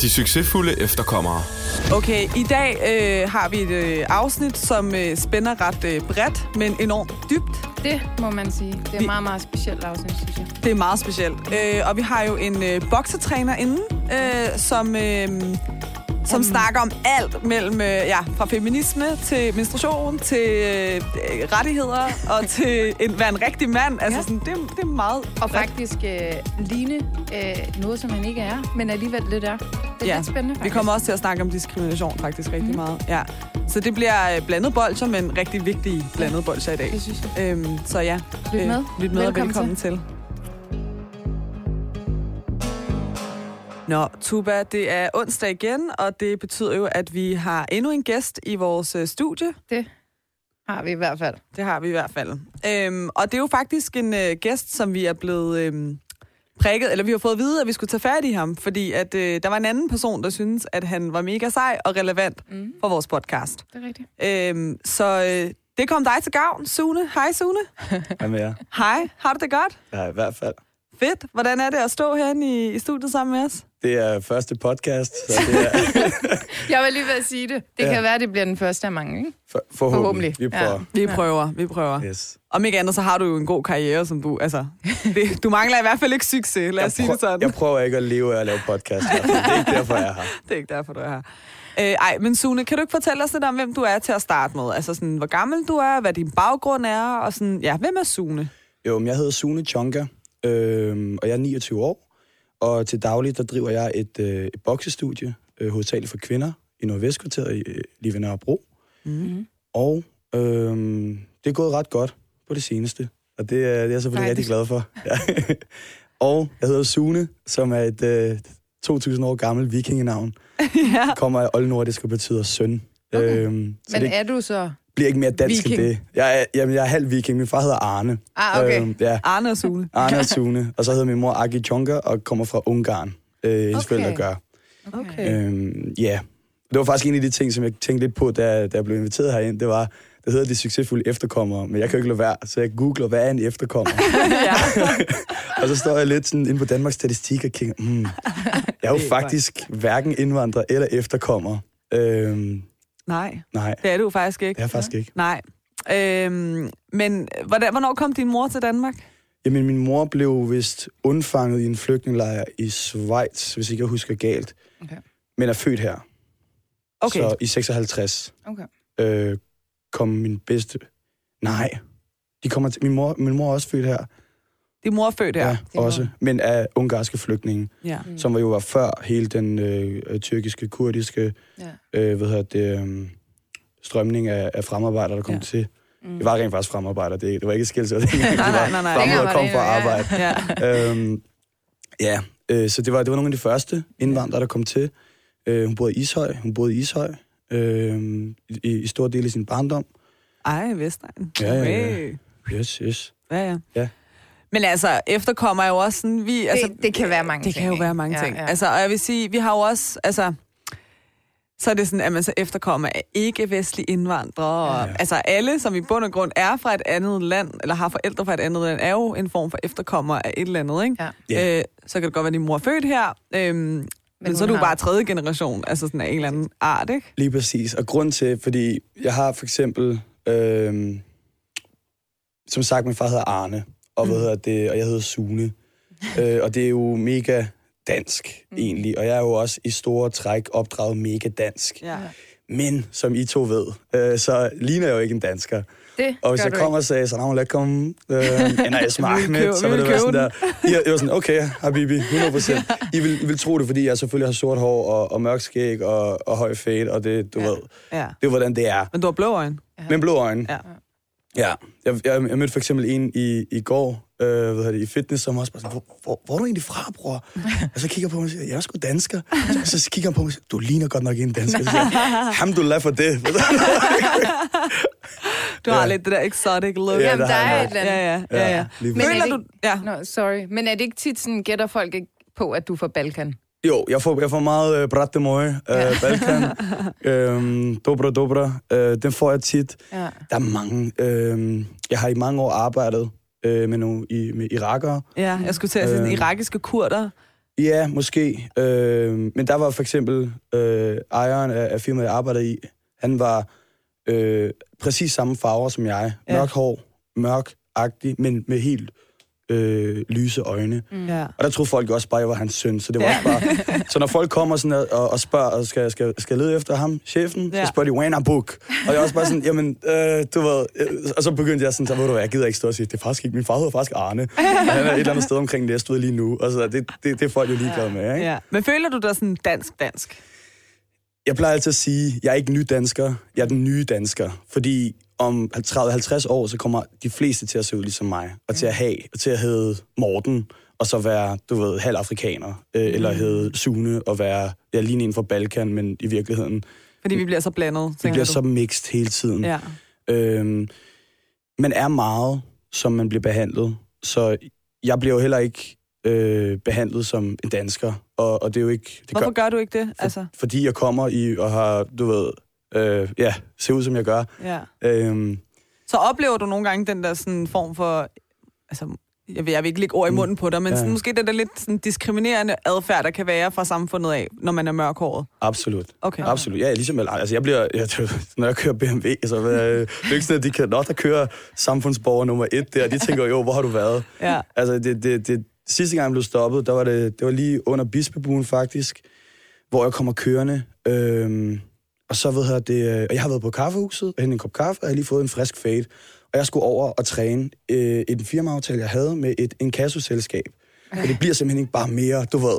De succesfulde efterkommere. Okay, i dag har vi et afsnit, som spænder ret bredt, men enormt dybt. Det må man sige. Det er meget, meget specielt afsnit, synes jeg. Det er meget specielt. Og vi har jo en boksetræner inde, som snakker om alt mellem, fra feminisme til menstruation, til rettigheder og til at være en rigtig mand. Altså, sådan, det er meget... Og faktisk ligne noget, som han ikke er, men alligevel lidt er. Det er lidt spændende, faktisk. Vi kommer også til at snakke om diskrimination faktisk rigtig meget. Ja. Så det bliver blandet bolcher, men rigtig vigtige blandede bolcher i dag. Det synes jeg. Så ja, lyt med og velkommen til. Nå, Tugba, det er onsdag igen, og det betyder jo, at vi har endnu en gæst i vores studie. Det har vi i hvert fald. Og det er jo faktisk en gæst, som vi er blevet prikket, eller vi har fået at vide, at vi skulle tage fat i ham, fordi at der var en anden person, der syntes, at han var mega sej og relevant for vores podcast. Det er rigtigt. Så det kom dig til gavn, Sune. Hej, Sune. Hej med jer. Hej, har du det godt? Ja, i hvert fald. Fedt. Hvordan er det at stå herinde i studiet sammen med os? Det er første podcast. Så det er... Jeg vil lige ved at sige det. Det kan være, at det bliver den første af mange, ikke? Forhåbentlig. Vi prøver. Ja. Vi prøver. Yes. Om ikke andet, så har du jo en god karriere, som du... Altså, du mangler i hvert fald ikke succes, lad os sige det sådan. Jeg prøver ikke at leve af at lave podcast. Det er ikke derfor, jeg er her. Det er ikke derfor, du er her. Men Sune, kan du ikke fortælle os lidt om, hvem du er til at starte med? Altså, sådan, hvor gammel du er, hvad din baggrund er, og sådan... Ja, hvem er Sune? Jo, men jeg hedder Sune Csonka. Og jeg er 29 år, og til daglig, der driver jeg et boksestudie, hovedsageligt for kvinder, i Nordvestkvarteret lige ved Nørrebro. Mm-hmm. Og det er gået ret godt på det seneste, og det er jeg selvfølgelig rigtig glad for. Ja. Og jeg hedder Sune, som er et 2.000 år gammelt vikingenavn. Ja. Kommer af oldnordisk og betyder søn. Okay. Men er du så... bliver ikke mere dansk end det. Jeg er halv viking. Min far hedder Arne. Ah, okay. Arne og Sune. Arne og Sune. Og så hedder min mor Arki Csonka og kommer fra Ungarn. Hendes forældre gør. Okay. Det var faktisk en af de ting, som jeg tænkte lidt på, da jeg blev inviteret herind. Det var, det hedder de succesfulde efterkommere, men jeg kan ikke lade være, så jeg googler, hvad er en efterkommer? Og så står jeg lidt sådan inde på Danmarks Statistik og kigger, jeg er jo faktisk hverken indvandrer eller efterkommer. Nej, det er du faktisk ikke. Det er faktisk ikke. Nej. Men hvornår kom din mor til Danmark? Jamen, min mor blev vist undfanget i en flygtningelejr i Schweiz, hvis ikke jeg husker galt. Okay. Men er født her. Okay. Så i 56 kom min bedste... Nej, de kommer til... Min mor er også født her. Din mor er født her? Ja, også. Men af ungarske flygtninge, som jo var før hele den tyrkiske, kurdiske strømning af fremarbejdere, der kom til. Det var rent faktisk fremarbejdere. Det var ikke skilsæt. Det var fremarbejdere, der kom for at arbejde. Så det var nogle af de første indvandrere, der kom til. Hun boede i Ishøj. I stor del af sin barndom. Ej, Vestegn. Ja. Yes. Ja. Men altså, efterkommer jo også sådan... det kan være mange ting. Det kan jo være mange ting. Ja. Altså, og jeg vil sige, vi har jo også... Altså, så er det sådan, at man så efterkommer af ikke-vestlige indvandrere. Ja. Altså, alle, som i bund og grund er fra et andet land, eller har forældre fra et andet land, er jo en form for efterkommer af et eller andet, ikke? Ja. Så kan det godt være, at din mor er født her... Men så er du bare tredje generation, altså sådan af en eller anden art, ikke? Lige præcis. Og grund til, fordi jeg har for eksempel... som sagt, min far hedder Arne. Og jeg hedder Sune. Og det er jo mega dansk, egentlig. Og jeg er jo også i store træk opdraget mega dansk. Ja. Men, som I to ved, så ligner jeg jo ikke en dansker. Det og hvis jeg kommer og sagde, så når jeg kommer, ender jeg smagt med, så vil det være sådan der. Jeg var sådan, okay, habibi, 100%. I vil tro det, fordi jeg selvfølgelig har sort hår og mørk skæg og høj fade, og det, du ved. Ja. Det er hvordan det er. Men du har blå øjne. Men blå øjne. Ja. Ja, jeg mødte for eksempel en i går, i fitness, som også bare sådan, hvor er du egentlig fra, bror? Og så kigger på mig og siger, jeg er sgu dansker. Så kigger han på mig og siger, du ligner godt nok en dansker. Så siger, alhamdulillah for det. Du har lidt det der exotic look. Jamen, der er et eller andet. Ja. Men er det ikke tit sådan, gætter folk ikke på, at du er fra Balkan? Jo, jeg får meget brattemøje, Balkan, dobra, den får jeg tit. Ja. Der er mange. Jeg har i mange år arbejdet med nogle med irakere. Ja, jeg skulle til at sige irakiske kurder. Ja, måske. Men der var for eksempel ejeren af firmaet, jeg arbejdede i. Han var præcis samme farver som jeg. Mørk hår, mørkagtig, men med helt lyse øjne. Ja. Og der troede folk også bare, jeg var hans søn, så det var også bare... Så når folk kommer sådan og spørger, og skal lede efter ham, chefen, så spørger de, when I book? Og jeg også bare sådan, jamen, du ved... Og så begyndte jeg sådan, så ved du hvad, jeg gider ikke stå og sige, det er faktisk ikke, min far hedder faktisk Arne, og han er et eller andet sted omkring Næstved lige nu, og så det er folk jo ligeglade med, ikke? Ja. Men føler du dig sådan dansk? Jeg plejer altid at sige, jeg er ikke ny dansker, jeg er den nye dansker, fordi... om 30-50 år, så kommer de fleste til at se ud ligesom mig, og til at have, og til at hedde Morten, og så være, du ved, halvafrikaner, eller hedde Sune, og være, ja, lige inden for Balkan, men i virkeligheden... Fordi vi bliver så blandet, tænker du? Vi bliver så mixed hele tiden. Ja. Man er meget, som man bliver behandlet, så jeg bliver jo heller ikke behandlet som en dansker, og det er jo ikke... Det Hvorfor gør du ikke det? Altså? Fordi jeg kommer i, og har, du ved... ser ud som jeg gør. Yeah. Så oplever du nogle gange den der sådan form for, altså jeg vil ikke lægge ord i munden på dig, men sådan, måske den der lidt sådan diskriminerende adfærd, der kan være fra samfundet af, når man er mørkhåret. Absolut. Okay. Absolut. Ja, ligesom altså når jeg kører BMW, så lykkerne, de kan der kører samfundsborger nummer 1 der, de tænker jo, hvor har du været? Yeah. Altså det sidste gang jeg blev stoppet, der var det var lige under Bispebuen faktisk, hvor jeg kommer kørende. Og så ved jeg det, og jeg har været på kaffehuset og hentet en kop kaffe, og jeg har lige fået en frisk fade. Og jeg skulle over og træne en firmaaftale, jeg havde med et inkassoselskab. Og det bliver simpelthen ikke bare mere, du ved,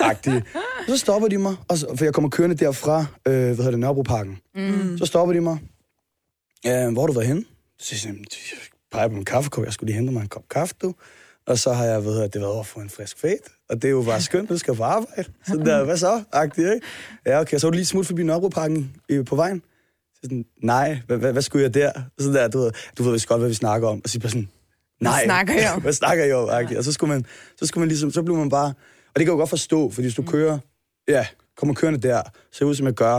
agtigt. Så stopper de mig, og så, for jeg kommer kørende derfra, Nørrebroparken. Så stopper de mig. Hvor har du været henne? Så siger jeg, peger på en kaffekop, jeg skulle lige hente mig en kop kaffe, du. Og så har jeg været over for en frisk fade, og det er jo bare skønt, at du skal på arbejde. Sådan der, hvad så? Agtigt, ikke? Ja, okay, så var du lige smut forbi Nørrebroparken på vejen. Så sådan, nej, hvad skulle jeg der? Sådan der, du ved vist godt, hvad vi snakker om. Og så bare sådan, nej, hvad snakker jeg om? Agtigt. Og så skulle man ligesom, så blev man bare... Og det kan jeg jo godt forstå, fordi hvis du kører, kommer kørende der, ser ud som jeg gør.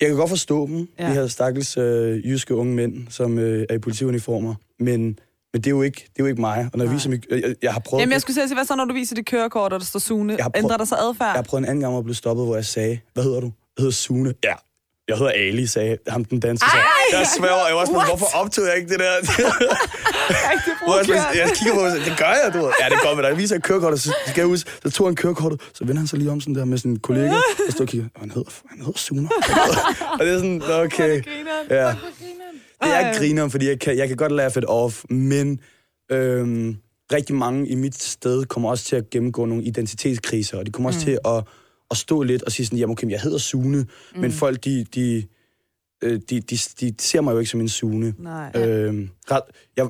Jeg kan godt forstå dem, de her stakkels jyske unge mænd, som er i politiuniformer, men det er jo ikke mig. Og når jeg viser mig, jeg har prøvet. Jamen jeg skulle sige, hvad så når du viser dit kørekort, og der står Sune, ændrer der så adfærd? Jeg har prøvet en anden gang at blive stoppet, hvor jeg sagde, hvad hedder du? Jeg hedder Sune. Ja. Jeg hedder Ali, sagde ham den danske. Jeg sværger, jeg var også, hvorfor optog jeg ikke det der? jeg kigger på det, det gør jeg, du ved. Ja, det går med dig. Jeg viser et kørekort, så skal jeg ud, så tog han kørekortet, så vender han sig lige om sådan der med sin kollega, og står og kigger, han hedder Sune. Og det er sådan, okay. Ja. Det er griner, fordi jeg kan godt laugh it off, men rigtig mange i mit sted kommer også til at gennemgå nogle identitetskriser, og de kommer også til at stå lidt og sige sådan, jamen okay, jeg hedder Sune, men folk, de ser mig jo ikke som en Sune. Nej.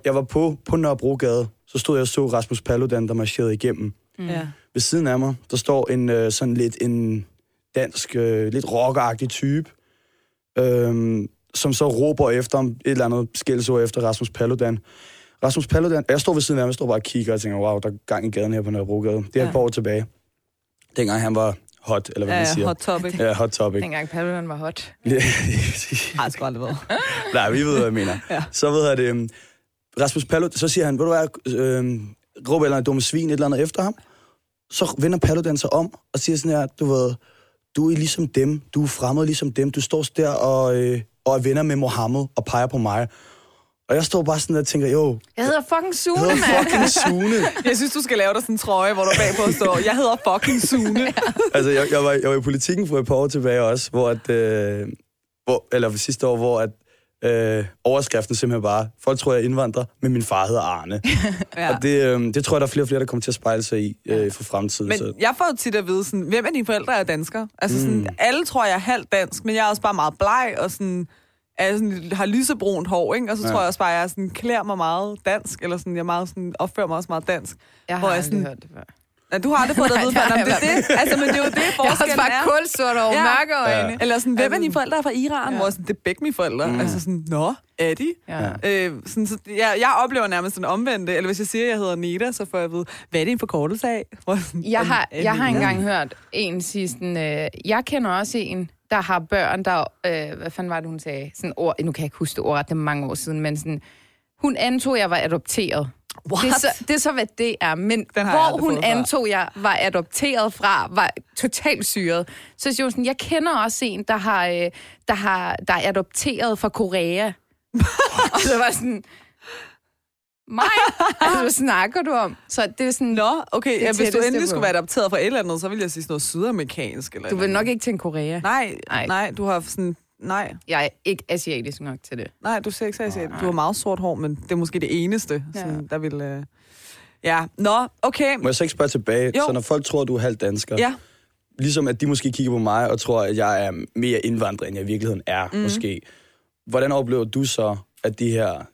Jeg var på Nørrebrogade, så stod jeg og så Rasmus Paludan, der marcherede igennem. Ja. Ved siden af mig, der står en sådan lidt en dansk, lidt rockagtig type, som så råber efter et eller andet skældsord efter Rasmus Paludan, og jeg står ved siden af ham, jeg står bare og kigger og tænker, wow, der er gang i gaden her på Nørrebrogade. Det er et par år tilbage. Dengang han var hot, eller hvad man siger. Hot topic. Dengang Paludan var hot. Har jeg sgu aldrig været. Nej, vi ved, hvad jeg mener. Så ved jeg det, Rasmus Paludan, så siger han, ved du hvad, råber eller en dumme svin, et eller andet efter ham. Så vender Paludan sig om, og siger sådan her, du er ligesom dem, du er fremmed ligesom dem, du står der og er venner med Mohammed og peger på mig. Og jeg står bare sådan og tænker, jo... Jeg hedder fucking Sune, mand. Jeg synes, du skal lave dig sådan en trøje, hvor du bagpå står, jeg hedder fucking Sune. Altså, jeg var i politikken for et par år tilbage også, sidste år, hvor at, overskriften simpelthen bare, folk tror, jeg er indvandrer, men min far hedder Arne. Og det tror jeg, der er flere og flere, der kommer til at spejle sig i for fremtiden. Men så. Jeg får jo tit at vide, sådan, hvem af dine forældre er danskere? Altså, sådan, alle tror, jeg er halvt dansk, men jeg er også bare meget bleg og sådan... Jeg sådan, har lysebrunt hår, ikke? Og så tror jeg også bare, at jeg sådan, klæder mig meget dansk, eller sådan, jeg meget, sådan, opfører mig også meget dansk. Jeg har aldrig hørt det før. Ja, du har aldrig fået at vide, hvordan det er det. Altså, men det er jo det, forskellen er. Jeg har også bare kulsort over mørke øjne. Eller sådan, hvem er dine forældre er fra Iran? Hvor sådan, det er begge mine forældre. Altså sådan, nå, er de? Sådan, så jeg oplever nærmest sådan omvendte. Eller hvis jeg siger, at jeg hedder Neda, så får jeg at vide, hvad er det en forkortelse af? Sådan, jeg har engang hørt en sige sådan, jeg kender også en, der har børn, der, hvad fanden var det, hun sagde? Sådan ord, nu kan jeg ikke huske det ordret, det er mange år siden, men sådan, hun antog, jeg var adopteret. Det er så, hvad det er. Men hvor hun antog, jeg var adopteret fra, var totalt syret. Så siger hun sådan, jeg kender også en, der er adopteret fra Korea. Og så var sådan, mig? Altså, hvad snakker du om? Så det er sådan, nå, okay, ja, hvis du endelig skulle være adopteret fra et eller andet, så ville jeg sige sådan noget sydamerikansk. Eller du vil nok ikke til en Korea. Nej, du har sådan... Nej. Jeg er ikke asiatisk nok til det. Nej, du ser ikke så asiatisk. Du har meget sort hår, men det er måske det eneste, sådan, der vil... Ja, nå, okay. Må jeg så ikke spørge tilbage? Jo. Så når folk tror, du er halv dansker, ligesom at de måske kigger på mig og tror, at jeg er mere indvandrer, end jeg i virkeligheden er, måske. Hvordan oplever du så, at de her...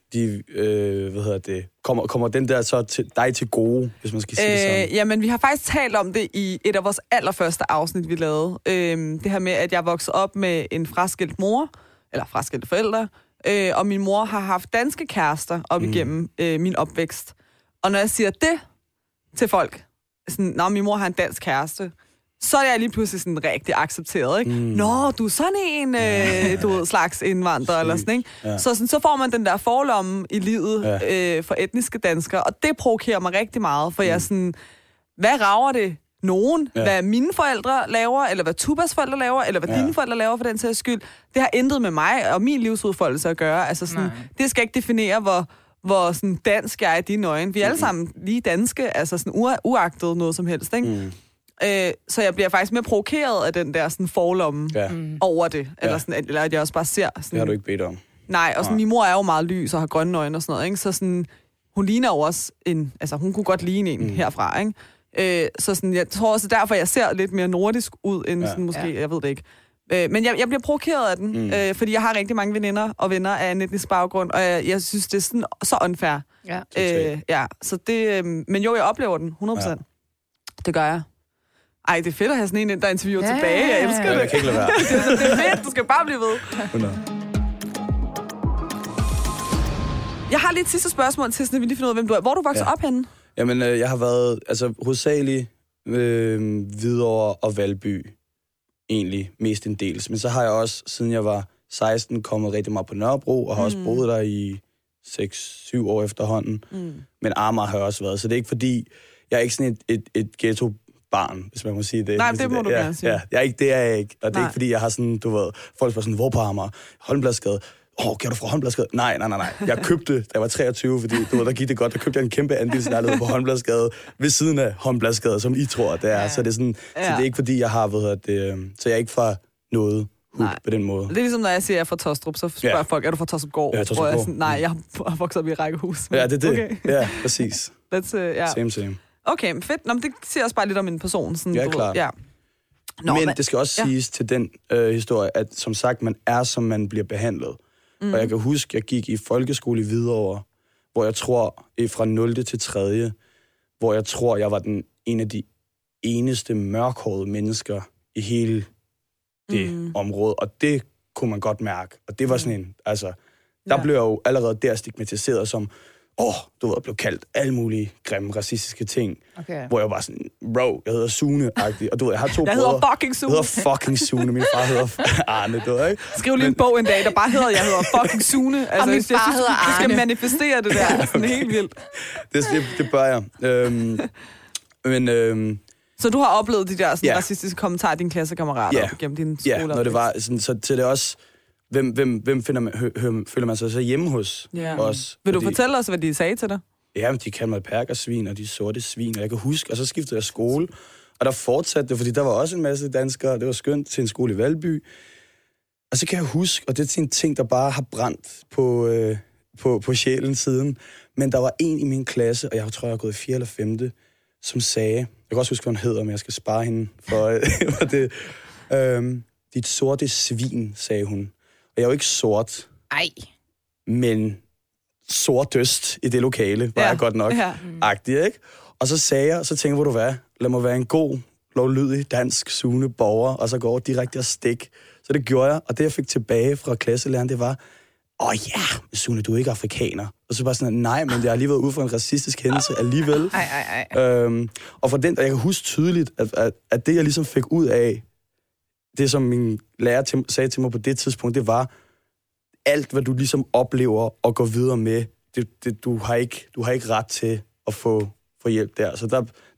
Kommer den der så til dig til gode, hvis man skal sige det sådan? Jamen, vi har faktisk talt om det i et af vores allerførste afsnit, vi lavede. Det her med, at jeg voksede op med en fraskilt mor, eller fraskilte forældre, og min mor har haft danske kærester op igennem min opvækst. Og når jeg siger det til folk, sådan, nå, min mor har en dansk kæreste, så er jeg lige pludselig sådan rigtig accepteret, ikke? Nå, du er sådan en slags indvandrer, eller sådan, ikke? Ja. Så får man den der forlomme i livet for etniske danskere, og det provokerer mig rigtig meget, for jeg er sådan, hvad rager det nogen? Ja. Hvad mine forældre laver, eller hvad Tubas forældre laver, eller hvad dine forældre laver for den sags skyld, det har intet med mig og min livsudfoldelse at gøre. Altså sådan, det skal ikke definere, hvor sådan dansk jeg er i dine øjne. Vi er alle sammen lige danske, altså sådan uagtet noget som helst, ikke? Så jeg bliver faktisk mere provokeret af den der sådan forlomme over det. Eller, sådan, eller at jeg også bare ser... Sådan, det har du ikke bedt om. Nej, og sådan, min mor er jo meget lys og har grønne øjne og sådan noget. Ikke? Så sådan, hun ligner jo også en... Altså, hun kunne godt ligne en herfra, ikke? Så sådan, jeg tror også, derfor jeg ser lidt mere nordisk ud, end sådan, måske... Jeg ved det ikke. Men jeg bliver provokeret af den, fordi jeg har rigtig mange veninder og venner af en etnisk baggrund, og jeg synes, det er sådan, så unfair. Så det... Men jo, jeg oplever den, 100%. Ja. Det gør jeg. Ej, det er fedt at have sådan en, der interviewer tilbage. Jeg elsker det. Jeg kan ikke lade være. Det er fedt. Du skal bare blive ved. 100. Jeg har lige et sidste spørgsmål til, så vi lige finder ud af, hvem du er. Hvor er du vokset op henne? Jamen, jeg har været hovedsageligt Hvidovre og Valby. Egentlig mest en dels. Men så har jeg også, siden jeg var 16, kommet rigtig meget på Nørrebro, og har også boet der i 6-7 år efterhånden. Men Amager har også været. Så det er ikke fordi, jeg er ikke sådan et ghetto barn, hvis man må sige det. Nej, det må du gerne sige. Ja, jeg er ikke, det er jeg ikke. Og det er ikke, fordi jeg har sådan, du ved, folk spørger sådan, hvor på Amager? Holmbladsgade. Kan du fra Holmbladsgade? Nej. Jeg købte, da jeg var 23, fordi du ved, der gik det godt, der købte jeg en kæmpe andelslejlighed på Holmbladsgade, ved siden af Holmbladsgade, som I tror, det er. Så det er sådan, så det er ikke, fordi jeg har, ved at så jeg er ikke fra noget hud på den måde. Det er ligesom, når jeg siger, at jeg er fra Tostrup, så spørger folk, er du fra Tostrupgård? Ja, Tostrupgård. Og jeg er sådan, nej, jeg har vokset op i Rækkehus. Ja, det er det. Okay. Ja, præcis. Same. Okay, fedt. Nå, men det siger også bare lidt om en person. Sådan, ja, klart. Ja. Men det skal også siges til den historie, at som sagt, man er, som man bliver behandlet. Og jeg kan huske, jeg gik i folkeskole i Hvidovre, hvor jeg tror, fra 0. til 3., hvor jeg tror, jeg var en af de eneste mørkhårede mennesker i hele det område. Og det kunne man godt mærke. Og det var sådan en, altså, der blev jeg jo allerede der stigmatiseret som... du ved, blev kaldt alle mulige grimme, racistiske ting. Okay. Hvor jeg var sådan, bro, jeg hedder Sune-agtig. Og du ved, jeg har to brødre. Jeg hedder fucking Sune. Jeg hedder fucking Sune. Min far hedder Arne, du ved, ikke? Skriv lige en bog en dag, der bare hedder, jeg hedder fucking Sune. Altså, og min far hedder Arne. Du skal manifestere det der. Sådan helt vildt. Det bør jeg. Så du har oplevet de der sådan, racistiske kommentarer af dine klassekammerater gennem din skole? Ja, når det var sådan, så til det også... Hvem føler man sig så hjemme hos os? Vil du fortælle os, hvad de sagde til dig? Jamen, de kaldte mig perkersvin, og de sorte svin, og jeg kan huske. Og så skiftede jeg skole, og der fortsatte det, fordi der var også en masse danskere, og det var skønt, til en skole i Valby. Og så kan jeg huske, og det er en ting, der bare har brændt på sjælen siden, men der var en i min klasse, og jeg tror, jeg har gået i 4. eller 5., som sagde, jeg kan også huske, hvad hun hedder, men jeg skal spare hende for det. Dit sorte svin, sagde hun. Jeg er jo ikke sort, men sortøst i det lokale, var jeg godt nok agtig, ikke? Og så sagde jeg, og så tænkte jeg, hvor du var, lad mig være en god, lovlydig, dansk, sugende borger, og så går direkte og stik. Så det gjorde jeg, og det jeg fik tilbage fra klasselæreren, det var, Sune, du er ikke afrikaner. Og så bare sådan, nej, men jeg har lige været ude for en racistisk hændelse alligevel. Og for den, og jeg kan huske tydeligt, at det jeg ligesom fik ud af, det som min lærer sagde til mig på det tidspunkt, det var, alt hvad du ligesom oplever og går videre med, du har ikke ret til at få hjælp der. Så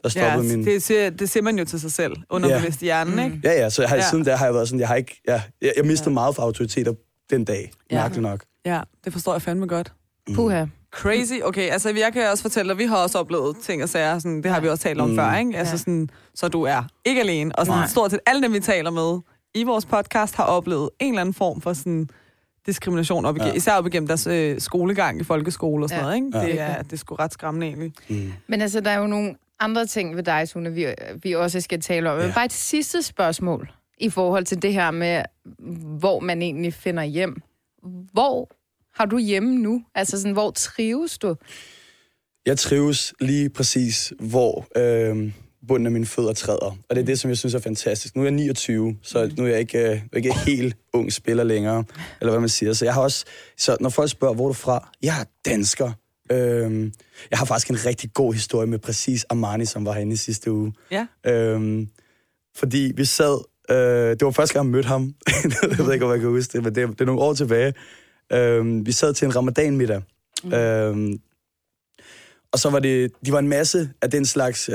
der stoppede min... Det ser man jo til sig selv, underbevidst hjernen, ikke? Ja, så siden der har jeg været sådan, jeg mistede meget for autoriteter den dag, mærkeligt nok. Ja, det forstår jeg fandme godt. Puha. Crazy. Okay, altså jeg kan også fortælle dig, vi har også oplevet ting og sager, sådan, det har vi også talt om før, ikke? Altså sådan, så du er ikke alene, og sådan stort set alle dem, vi taler med i vores podcast, har oplevet en eller anden form for sådan diskrimination, især op igennem deres skolegang i folkeskole og sådan noget, ikke? Det er sgu ret skræmmende egentlig. Mm. Men altså, der er jo nogle andre ting ved dig, Sune, vi også skal tale om. Bare et sidste spørgsmål i forhold til det her med, hvor man egentlig finder hjem. Hvor har du hjemme nu? Altså, sådan, hvor trives du? Jeg trives lige præcis, hvor bunden af mine fødder træder. Og det er det, som jeg synes er fantastisk. Nu er jeg 29, så nu er jeg ikke helt ung spiller længere, eller hvad man siger. Så jeg har også... Så når folk spørger, hvor er du fra? Jeg er dansker. Jeg har faktisk en rigtig god historie med præcis Armani, som var herinde i sidste uge. Ja. Fordi vi sad... det var første gang, jeg mødte ham. Jeg ved ikke, om jeg kan huske det, men det er nogle år tilbage. Vi sad til en ramadanmiddag. Og så var de var en masse af den slags,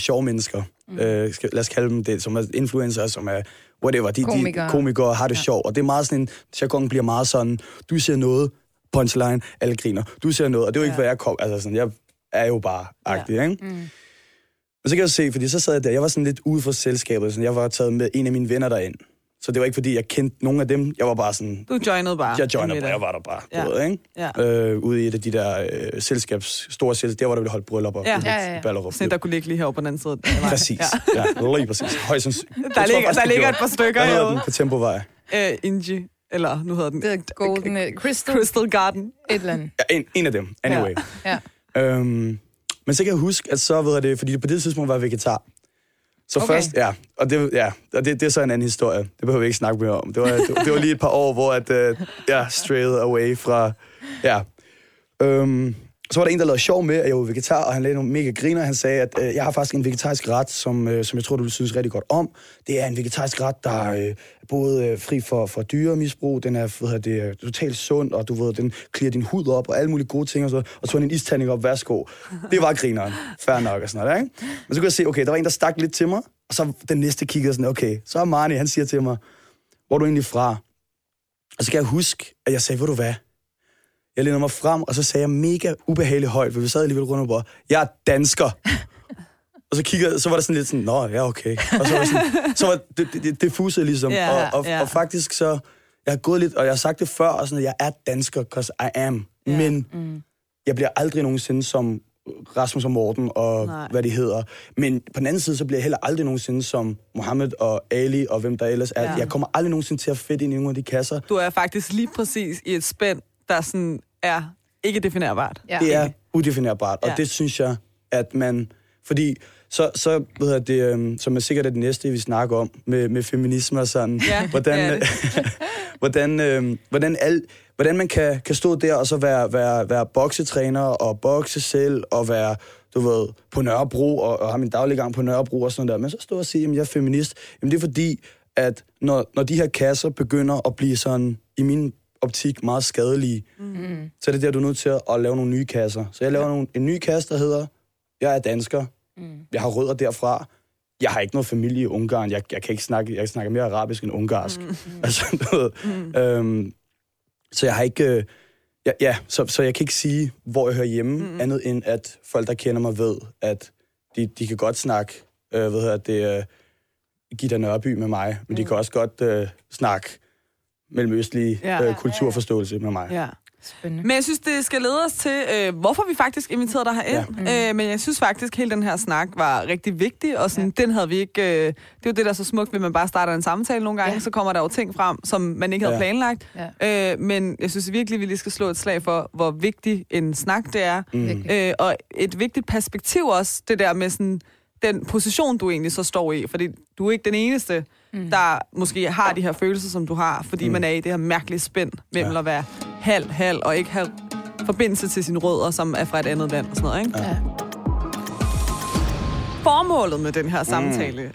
sjove mennesker. Lad os kalde dem det, som er influencer, som er whatever. De komikere har det sjovt. Og det er meget sådan en, jargon bliver meget sådan, du siger noget, punchline, alle griner. Du siger noget, og det er jo ikke, hvad jeg kom. Altså sådan, jeg er jo bare agtig, ikke? Mm. Men så kan jeg se, fordi så sad jeg der, jeg var sådan lidt ude for selskabet, sådan, jeg var taget med en af mine venner derind. Så det var ikke, fordi jeg kendte nogen af dem. Jeg var bare sådan... Du joinede bare. Jeg joinede bare, jeg var der bare. Ja. Du ved, ikke? Ja. Ude i et af de der store selskabs, der hvor der blev holdt bryllup og ballerup. Sådan der kunne ligge lige heroppe på den anden side. Præcis. Lige præcis. Der ligger et par stykker herude. Hvad hedder den på Tempovej? Inji. Eller nu hedder den... Crystal Garden. Et eller andet. Ja, en af dem. Anyway. Ja. Men så kan jeg huske, at så ved jeg det, fordi på det tidspunkt var jeg vegetar. Så først, og det er så en anden historie. Det behøver vi ikke snakke mere om. Det var lige et par år, hvor jeg strayed away fra... Ja. Så var der en, der lavede sjov med, at jeg var vegetar, og han lavede nogle mega griner. Han sagde, at jeg har faktisk en vegetarisk ret, som jeg tror, du vil synes rigtig godt om. Det er en vegetarisk ret, der er både fri for dyremisbrug, den er, totalt sund, og du ved, den klirer din hud op, og alle mulige gode ting, og så var en isterning op, værsgo. Det var grineren. Fair nok, og sådan noget, ikke? Men så kunne jeg se, okay, der var en, der stak lidt til mig, og så den næste kiggede sådan, okay, så er Marnie, han siger til mig, hvor er du egentlig fra? Og så kan jeg huske, at jeg sagde, ved du hvad? Jeg lænede mig frem, og så sagde jeg mega ubehageligt højt, for vi sad alligevel rundt om bordet, jeg er dansker. Og så kiggede, så var der sådan lidt sådan, nå, ja, okay. Og så var, sådan, så var det diffuset ligesom. Yeah, og faktisk så, jeg har gået lidt, og jeg har sagt det før, og sådan, at jeg er dansker, cause I am. Yeah. Men jeg bliver aldrig nogensinde som Rasmus og Morten, og hvad de hedder. Men på den anden side, så bliver jeg heller aldrig nogensinde som Mohammed og Ali, og hvem der ellers er. Jeg kommer aldrig nogensinde til at fedte ind i nogle af de kasser. Du er faktisk lige præcis i et spænd, der sådan er ikke definerbart. Ja. Det er udefinerbart, og det synes jeg, at man... Fordi så ved jeg det, som er sikkert det næste, vi snakker om, med feminisme og sådan, hvordan man kan stå der og så være boksetræner og bokse selv, og være, du ved, på Nørrebro, og have min dagliggang på Nørrebro og sådan der, men så stå og sige, at jeg er feminist. Jamen det er fordi, at når de her kasser begynder at blive sådan, i min optik meget skadelige, så det er der, du er nødt til at lave nogle nye kasser. Så jeg laver en ny kasse, der hedder, jeg er dansker, jeg har rødder derfra, jeg har ikke noget familie i Ungarn, jeg kan ikke snakke, jeg snakker mere arabisk end ungarsk. Altså, så jeg har ikke, så jeg kan ikke sige, hvor jeg hører hjemme, andet end at folk, der kender mig, ved, at de kan godt snakke, Gitta Nørby med mig, men de kan også godt snakke mellemøstlige kulturforståelse med mig. Ja. Spændende. Men jeg synes, det skal lede os til, hvorfor vi faktisk inviterede dig herind. Ja. Men jeg synes faktisk, hele den her snak var rigtig vigtig, og sådan, den havde vi ikke... det er jo det, der er så smukt, hvis man bare starter en samtale nogle gange, så kommer der jo ting frem, som man ikke havde planlagt. Ja. Men jeg synes virkelig, vi lige skal slå et slag for, hvor vigtig en snak det er. Mm. Og et vigtigt perspektiv også, det der med sådan, den position, du egentlig så står i. Fordi du er ikke den eneste, der måske har de her følelser, som du har, fordi man er i det her mærkelige spænd mellem at være halv, og ikke have forbindelse til sine rødder, som er fra et andet land og sådan noget, ikke? Ja. Formålet med den her samtale,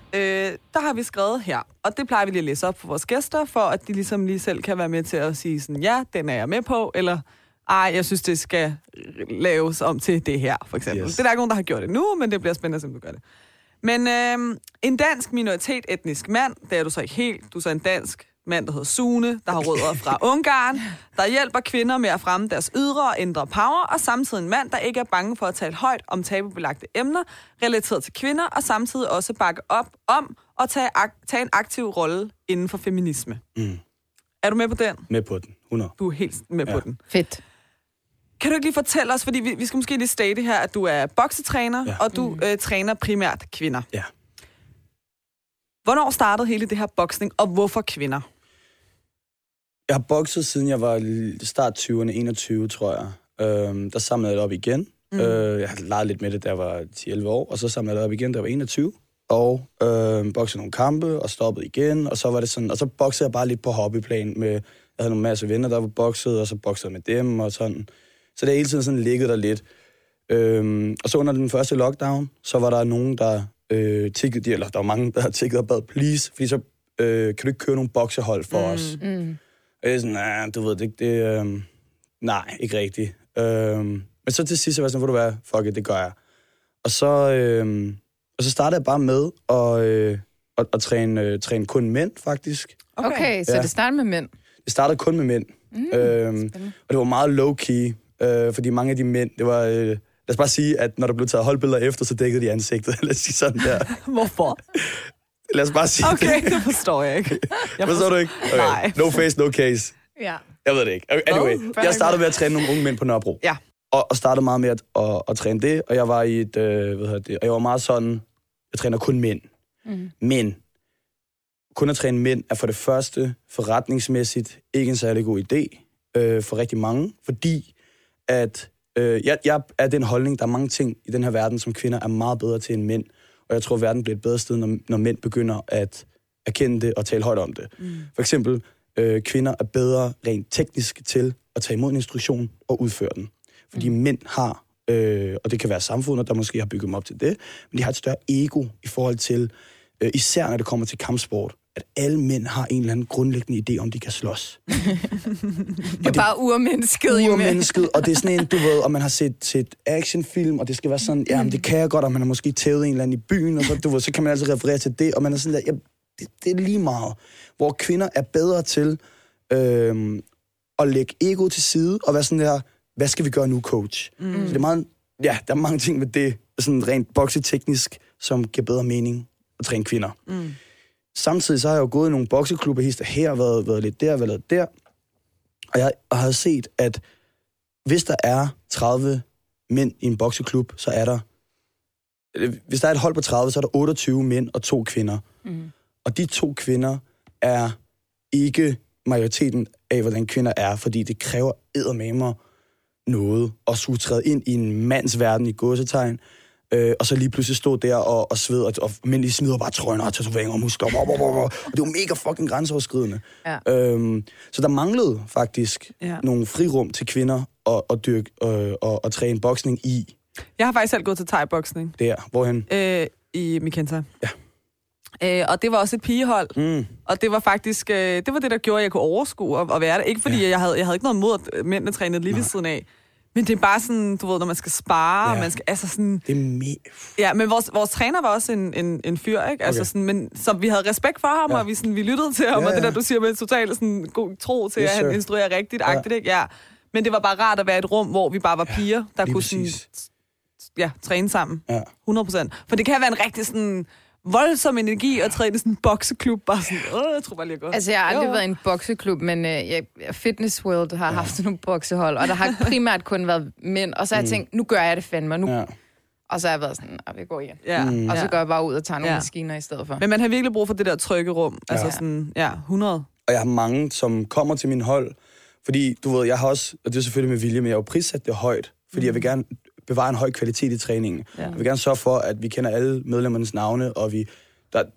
der har vi skrevet her, og det plejer vi lige at læse op for vores gæster, for at de ligesom lige selv kan være med til at sige sådan, ja, den er jeg med på, eller ej, jeg synes, det skal laves om til det her, for eksempel. Yes. Det er der ikke nogen, der har gjort det nu, men det bliver spændende, som du gør det. Men en dansk minoritet etnisk mand, det er du så ikke helt, du er så en dansk mand, der hedder Sune, der har rødder fra Ungarn, der hjælper kvinder med at fremme deres ydre og indre power, og samtidig en mand, der ikke er bange for at tale højt om tabubelagte emner, relateret til kvinder, og samtidig også bakke op om og tage en aktiv rolle inden for feminisme. Mm. Er du med på den? Med på den, 100. Du er helt med på den. Fedt. Kan du ikke lige fortælle os, fordi vi skal måske lige state her, at du er boksetræner, og du træner primært kvinder. Ja. Hvornår startede hele det her boksning, og hvorfor kvinder? Jeg har bokset, siden jeg var start 20'erne, 21, tror jeg. Der samlede jeg det op igen. Jeg havde leget lidt med det, da jeg var 10-11 år, og så samlede jeg det op igen, da jeg var 21. Og boksede nogle kampe, og stoppede igen, og så var det sådan... Og så boksede jeg bare lidt på hobbyplan med... Jeg havde nogle masse venner, der var bokset, og så boksede med dem, og sådan... Så det hele tiden sådan ligget der lidt. Og så under den første lockdown, så var der nogen, der tiggede, eller der var mange, der tiggede og bad, please, fordi så kan du ikke køre nogle boksehold for os. Og jeg er sådan, nej, du ved det, nej, ikke rigtigt. Men så til sidst, så var jeg sådan, hvor du være, fuck it, det gør jeg. Og så startede jeg bare med at træne kun mænd, faktisk. Okay, så det startede med mænd? Det startede kun med mænd. Og det var meget low-key. Fordi mange af de mænd, det var... lad os bare sige, at når der blev taget holdbilleder efter, så dækkede de ansigtet. Lad os sige sådan der. Hvorfor? Lad os bare sige det. Okay, det forstår jeg ikke. Forstår du ikke? Okay. Nej. No face, no case. Ja. Jeg ved det ikke. Anyway, jeg startede med at træne nogle unge mænd på Nørrebro. Ja. Og startede meget med at træne det. Og jeg var i et... og jeg var meget sådan... Jeg træner kun mænd. Men... Kun at træne mænd er for det første forretningsmæssigt ikke en særlig god idé for rigtig mange, fordi at jeg er den holdning, der er mange ting i den her verden, som kvinder er meget bedre til end mænd, og jeg tror, at verden bliver et bedre sted, når mænd begynder at erkende det og tale højt om det. For eksempel, kvinder er bedre rent teknisk til at tage imod en instruktion og udføre den, fordi mænd har, og det kan være samfundet, der måske har bygget dem op til det, men de har et større ego i forhold til, især når det kommer til kampsport, at alle mænd har en eller anden grundlæggende idé om, de kan slås. Det er bare urmennesket, og det er sådan en, du ved, og man har set actionfilm, og det skal være sådan, jamen det kan jeg godt, og man har måske tævet en eller anden i byen, og så, du ved, så kan man altid referere til det, og man er sådan der, ja, det er lige meget. Hvor kvinder er bedre til at lægge ego til side, og være sådan der, hvad skal vi gøre nu, coach? Så det er meget, der er mange ting med det, sådan rent bokseteknisk, som giver bedre mening at træne kvinder. Samtidig så har jeg jo gået i nogle bokseklubber, hister her, været lidt der, været der. Og jeg har set, at hvis der er 30 mænd i en bokseklub, så er der... Hvis der er et hold på 30, så er der 28 mænd og 2 kvinder. Og de 2 kvinder er ikke majoriteten af, hvordan kvinder er, fordi det kræver eddermame noget at skulle træde ind i en mands verden i godsetegn. Og så lige pludselig stod der og sved, og mænd lige smider bare trøjner og tatoveringer og muskler. Og det var mega fucking grænseoverskridende. Ja. Så der manglede faktisk nogle frirum til kvinder at dyrke og træne boksning i. Jeg har faktisk selv gået til thai-boksning. Det er. Hvorhen? I Mikenta. Ja. Og det var også et pigehold. Og det var faktisk det var det, der gjorde, at jeg kunne overskue at være der. Ikke fordi jeg havde ikke noget mod, at mændene trænede lige ved siden af. Men det er bare sådan, du ved, når man skal spare, man skal, altså sådan... Det er ja, men vores træner var også en fyr, ikke? Altså sådan, men så vi havde respekt for ham, og vi, sådan, vi lyttede til ham, og det der, du siger, med totalt sådan god tro til, at han instruerer rigtigt-agtigt, ikke? Ja. Men det var bare rart at være i et rum, hvor vi bare var piger, der kunne sådan, træne sammen. 100%. For det kan være en rigtig sådan... voldsom energi og træne sådan en bokseklub. Bare sådan, jeg tror bare lige, jeg går. Altså, jeg har aldrig været i en bokseklub, men Fitness World har haft nogle boksehold, og der har primært kun været mænd. Og så har jeg tænkt, nu gør jeg det fandme, nu... Ja. Og så har jeg været sådan, at vi går igen. Og så går jeg bare ud og tager nogle maskiner i stedet for. Men man har virkelig brug for det der trygge rum. Altså sådan, 100. Og jeg har mange, som kommer til min hold. Fordi, du ved, jeg har også, og det er selvfølgelig med vilje, men jeg har prissat det højt. Fordi jeg vil gerne bevare en høj kvalitet i træningen. Ja. Jeg vil gerne sørge for, at vi kender alle medlemmernes navne, og vi... så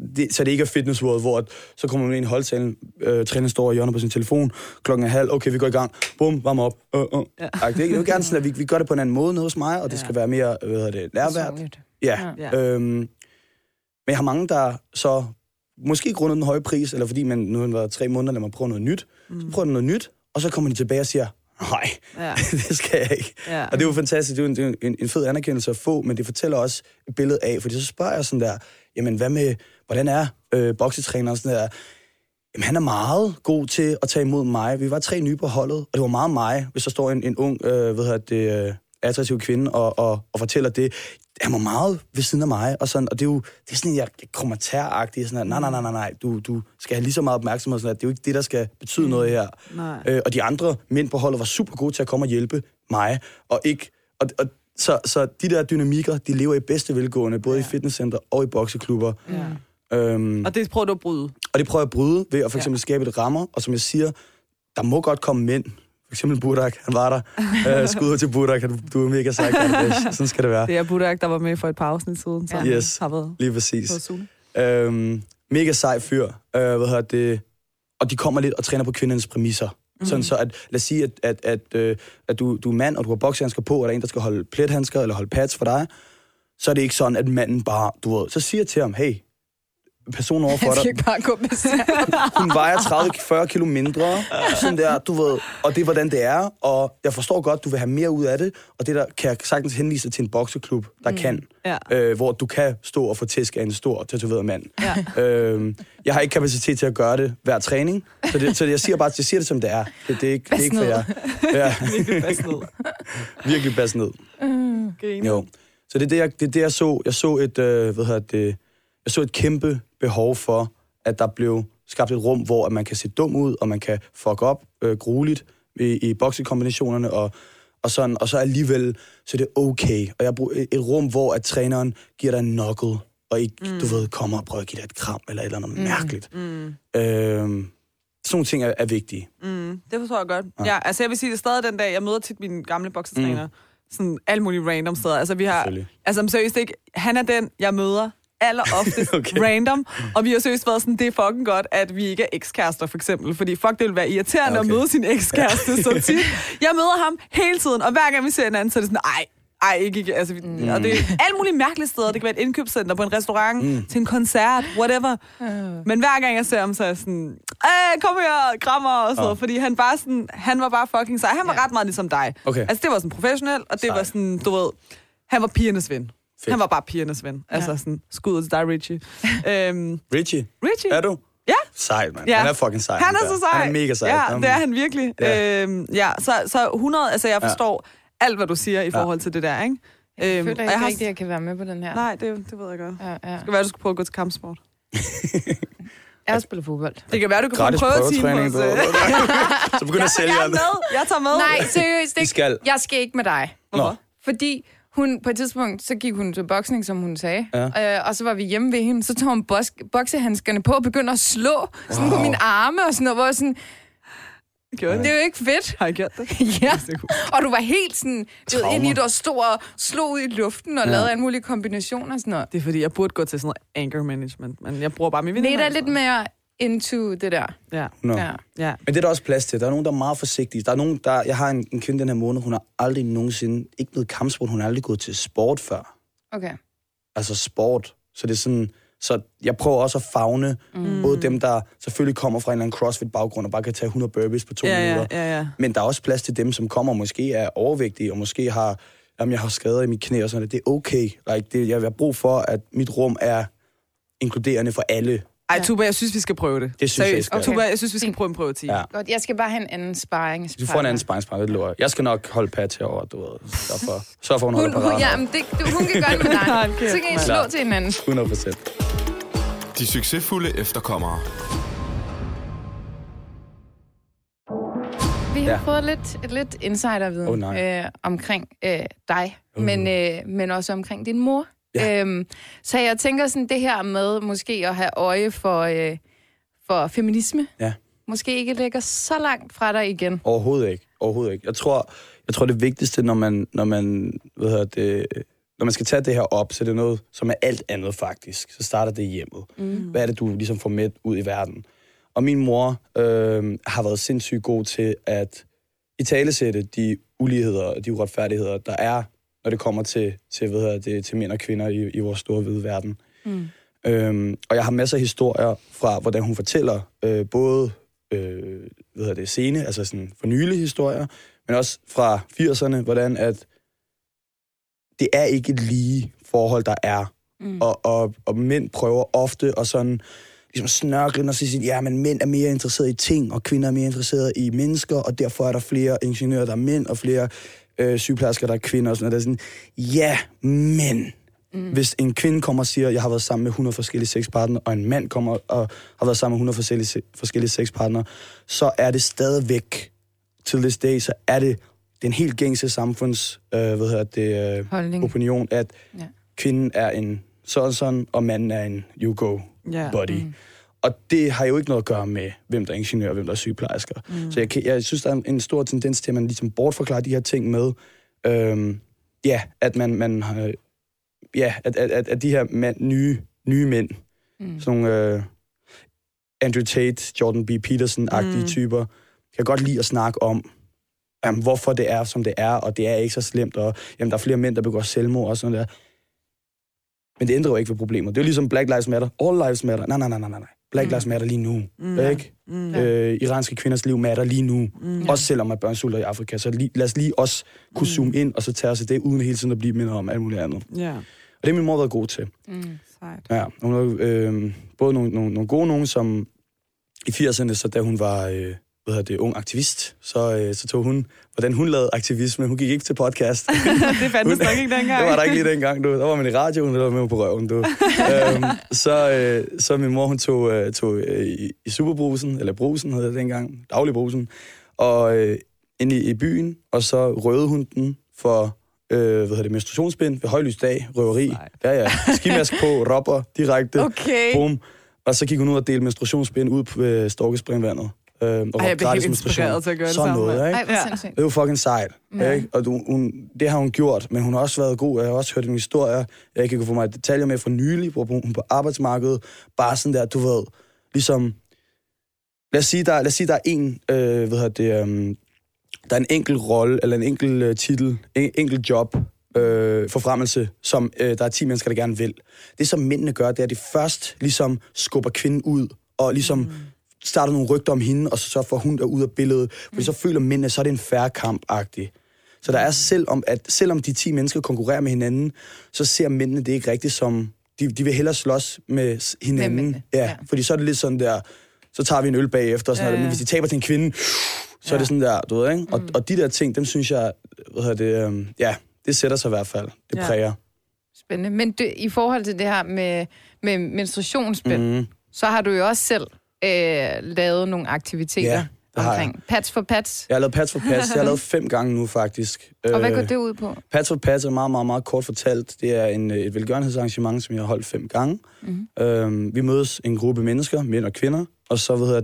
det ikke er Fitness World, hvor så kommer man ind i holdsalen, træneren står og hjørner på sin telefon, klokken er 12:30, okay, vi går i gang, bum, varm op. Det er jo gerne sådan, at vi gør det på en anden måde nede hos mig, og det skal være mere, nærvært. Ja. Men jeg har mange, der så, måske grundet den høje pris, eller fordi man nu har været 3 måneder, lad mig prøve noget nyt, så prøver de noget nyt, og så kommer de tilbage og siger, nej, det skal jeg ikke. Ja. Og det er jo fantastisk, det er jo en fed anerkendelse at få, men det fortæller også et billede af, fordi så spørger jeg sådan der, jamen hvad med, hvordan er boksetræneren sådan der? Jamen han er meget god til at tage imod mig. Vi var 3 nye på holdet, og det var meget mig, hvis der står en ung, attraktiv kvinde og fortæller det. Han var meget ved siden af mig, og sådan, og det er jo, det er sådan en, jeg kommer tæragtig, sådan her, nej, du skal have lige så meget opmærksomhed, sådan her, det er jo ikke det, der skal betyde noget her. Og de andre mænd på holdet var super gode til at komme og hjælpe mig, og ikke, og så de der dynamikker, de lever i bedste velgående, både i fitnesscenter og i bokseklubber. Ja. Og det prøver du at bryde? Og det prøver jeg at bryde, ved at for eksempel skabe et rammer, og som jeg siger, der må godt komme mænd. For eksempel Burak, han var der. Skud til Burak, du er mega sejt. Sådan skal det være. Det er Burak, der var med for et par afsnit siden, så har været lige præcis. Mega sej fyr. Og de kommer lidt og træner på kvindernes præmisser. Mm-hmm. Sådan så, at, lad os sige, at du er mand, og du har bokshandsker på, og der er en, der skal holde plethandsker eller holde pads for dig, så er det ikke sådan, at manden bare, du ved, så siger til ham, hey, personen overfor dig. Han skal ikke bare gå med. Hun vejer 30-40 kilo mindre, sådan der, du ved, og det er, hvordan det er, og jeg forstår godt, du vil have mere ud af det, og det der kan jeg sagtens henvise til en bokseklub, der kan, hvor du kan stå og få tæsk af en stor, tatoveret mand. Ja. Jeg har ikke kapacitet til at gøre det hver træning, så jeg siger bare, jeg siger det, som det er. Det er ikke for jer. Ja. Virkelig bas ned. Virkelig bas ned. Jo. Så det er det, jeg så. Jeg så et, jeg så et kæmpe behov for, at der blev skabt et rum, hvor man kan se dum ud, og man kan fuck op grueligt i boksekombinationerne, og sådan, og så alligevel, så det er okay. Og jeg bruger et rum, hvor at træneren giver dig en knuckle, og ikke, du ved, kommer og prøver at give dig et kram, eller et eller andet mærkeligt. Sådan nogle ting er vigtige. Det forstår jeg godt. Ja, altså jeg vil sige, det er stadig den dag, jeg møder tit mine gamle boksetræner, sådan alle mulige random steder. Altså vi har, altså seriøst ikke, han er den, jeg møder, aller oftest random, og vi har seriøst været sådan, det er fucking godt, at vi ikke er ekskærester, for eksempel, fordi fuck, det ville være irriterende at møde sin ekskæreste så tit. Jeg møder ham hele tiden, og hver gang vi ser hinanden, så er det sådan, ej, ikke, altså, og det er alle mulige mærkelige steder, det kan være et indkøbscenter på en restaurant, til en koncert, whatever. Men hver gang jeg ser ham, så er jeg sådan, kom her, krammer, og så, fordi han var bare fucking sej. Han var ret meget ligesom dig. Altså, det var sådan professionel, og det var sådan, du ved, han var pigernes ven. Fedt. Han var bare pigernes ven. Altså sådan, skud til dig, Richie. Richie? Er du? Ja. Sejt, mand. Ja. Han er fucking sej. Han er så sej. Han er mega sej. Ja, det er han virkelig. Ja. Så 100, altså jeg forstår alt, hvad du siger i forhold til det der, ikke? Jeg føler ikke rigtigt, at jeg kan være med på den her. Nej, det ved jeg godt. Det skal være, du skal prøve at gå til kampsport. Jeg har spillet fodbold. Det kan være, du kan få en prøvetime. Så begynder jeg at sælge alt. Jeg tager med. Nej, seriøst ikke. Jeg skal ikke med dig. Hvorfor? Fordi hun, på et tidspunkt, så gik hun til boksning, som hun sagde, og så var vi hjemme ved hende, så tog hun boksehandskerne på og begyndte at slå sådan på mine arme og sådan noget, hvor sådan, det er jo ikke fedt. Har jeg gjort det? Ja, og du var helt sådan, du ved, inden i dig stod og slog ud i luften og lavede alle mulige kombinationer og sådan noget. Det er fordi, jeg burde gå til sådan noget anger management, men jeg bruger bare min vindmærker. Neda lidt mere into det der. Ja. No. Ja. Men det er der også plads til. Der er nogen, der er meget forsigtige. Der er nogen, der... Jeg har en kvinde den her måned, hun har aldrig nogensinde... Ikke noget kampsport, hun har aldrig gået til sport før. Okay. Altså sport. Så det er sådan... Så jeg prøver også at favne både dem, der selvfølgelig kommer fra en eller anden crossfit-baggrund og bare kan tage 100 burpees på 2 minutter. Ja. Men der er også plads til dem, som kommer og måske er overvægtige og måske har... Jamen, jeg har skader i mit knæ og sådan noget. Det er okay. Like, det, jeg har brug for, at mit rum er inkluderende for alle. Ej, Tugba, jeg synes, vi skal prøve det. Det synes jeg skal. Tugba, jeg synes, vi skal prøve en prøvetid. Ja. Godt, jeg skal bare have en anden sparring. Du får en anden sparring, det lover. Jeg skal nok holde pat herovre, du ved. Så får hun holde parat. Hun kan gøre det med dig. Så kan I slå til hinanden. 100%. De succesfulde efterkommere. Vi har fået lidt insiderviden omkring dig, men også omkring din mor. Ja. Så jeg tænker sådan det her med måske at have øje for feminisme. Ja. Måske ikke ligger så langt fra dig igen. Overhovedet ikke. Jeg tror det vigtigste, når man skal tage det her op, så det er noget, som er alt andet faktisk. Så starter det hjemmet. Mm. Hvad er det, du ligesom får med ud i verden? Og min mor har været sindssygt god til at italesætte de uligheder og de uretfærdigheder, der er, når det kommer til mænd og kvinder i vores store hvide verden. Mm. Og jeg har masser af historier fra, hvordan hun fortæller både scene, altså sådan for nylige historier, men også fra 80'erne, hvordan at det er ikke et lige forhold, der er. Mm. Og mænd prøver ofte at sådan ligesom snørkle og sige, ja, men mænd er mere interesseret i ting, og kvinder er mere interesseret i mennesker, og derfor er der flere ingeniører, der er mænd, og flere sygeplejersker, der er kvinder, og sådan noget. Sådan, ja, men hvis en kvinde kommer og siger, jeg har været sammen med 100 forskellige sexpartnere, og en mand kommer og har været sammen med 100 forskellige sexpartnere, så er det stadigvæk, til this day, så er det den helt gængse samfunds opinion, at kvinden er en sådan, og manden er en you-go-buddy. Yeah. Mm. Og det har jo ikke noget at gøre med, hvem der er ingeniør, og hvem der er sygeplejersker. Mm. Så jeg synes, der er en stor tendens til, at man ligesom bortforklarer de her ting med, at de her nye mænd, sådan nogle Andrew Tate, Jordan B. Peterson-agtige typer, kan godt lide at snakke om, hvorfor det er, som det er, og det er ikke så slemt, og der er flere mænd, der begår selvmord og sådan der. Men det ændrer jo ikke ved problemet. Det er jo ligesom Black Lives Matter. All Lives Matter. Nej. Black Lives Matter lige nu. Ikke? Iranske kvinders liv matter lige nu. Også selvom at børn sulter i Afrika. Så lad os lige også kunne zoome ind, og så tage os det, uden hele tiden at blive mindre om alt muligt andet. Yeah. Og det har min mor været god til. Sejt. Ja, hun havde både nogle gode nogen, som i 80'erne, så da hun var ung aktivist, så tog hun, hvordan hun lavede aktivisme. Hun gik ikke til podcast. Det fandtes nok ikke dengang. Det var der ikke lige dengang. Der var man i radioen, der var med på røven. Så min mor, hun tog i Superbrusen, eller Brusen hedder det dengang, Dagligbrusen, og ind i byen, og så røvede hun den for menstruationsbind ved højlysdag, røveri. Nej. Skimask på, ropper direkte. Okay. Boom. Og så gik hun ud og delte menstruationsbind ud på Storkespringvandet. Og jeg blev helt inspireret til at gøre det sådan noget, ikke? Det er jo fucking sejt, ikke? Og det har hun gjort, men hun har også været god. Jeg har også hørt en historie, jeg kan få mig detaljer med fra nylig, hvor hun på arbejdsmarkedet, bare sådan der, du ved, ligesom, lad os sige, der er en, der er en enkelt rolle, eller en enkelt titel, en enkelt job, forfremmelse, som der er 10 mennesker, der gerne vil. Det, som mændene gør, det er, at de først ligesom skubber kvinden ud, og ligesom starter nogle rygter om hende, og så får hun der ud af billedet. Fordi så føler mændene, så er det en fair kamp-agtig. Så der er selvom de 10 mennesker konkurrerer med hinanden, så ser mændene det ikke rigtigt som... De vil hellere slås med hinanden. Ja, fordi så er det lidt sådan der... Så tager vi en øl bagefter og sådan noget. Men hvis de taber til en kvinde, så er det sådan der, du ved, ikke? Og de der ting, dem synes jeg... det sætter sig i hvert fald. Det præger. Spændende. Men i forhold til det her med menstruationsbind, så har du jo også selv... lavet nogle aktiviteter omkring. Pats for Pats. Jeg har lavet Pats for Pats. Jeg har lavet 5 gange nu, faktisk. Og hvad går det ud på? Pats for Pats er meget, meget, meget kort fortalt. Det er et velgørenhedsarrangement, som jeg har holdt 5 gange. Vi mødes en gruppe mennesker, mænd og kvinder, og så,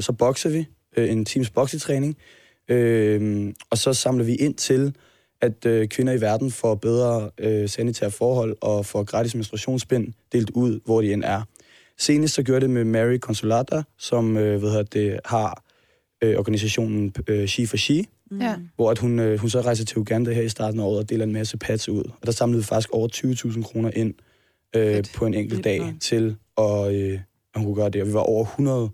så bokser vi en teams boksetræning, og så samler vi ind til, at kvinder i verden får bedre sanitære forhold og får gratis menstruationsbind delt ud, hvor de end er. Senest så gjorde det med Mary Consolata, som har organisationen She for She, hvor at hun så rejser til Uganda her i starten af året og deler en masse pads ud. Og der samlede vi faktisk over 20.000 kroner ind på en enkelt dag til, og hun kunne gøre det. Og vi var over 100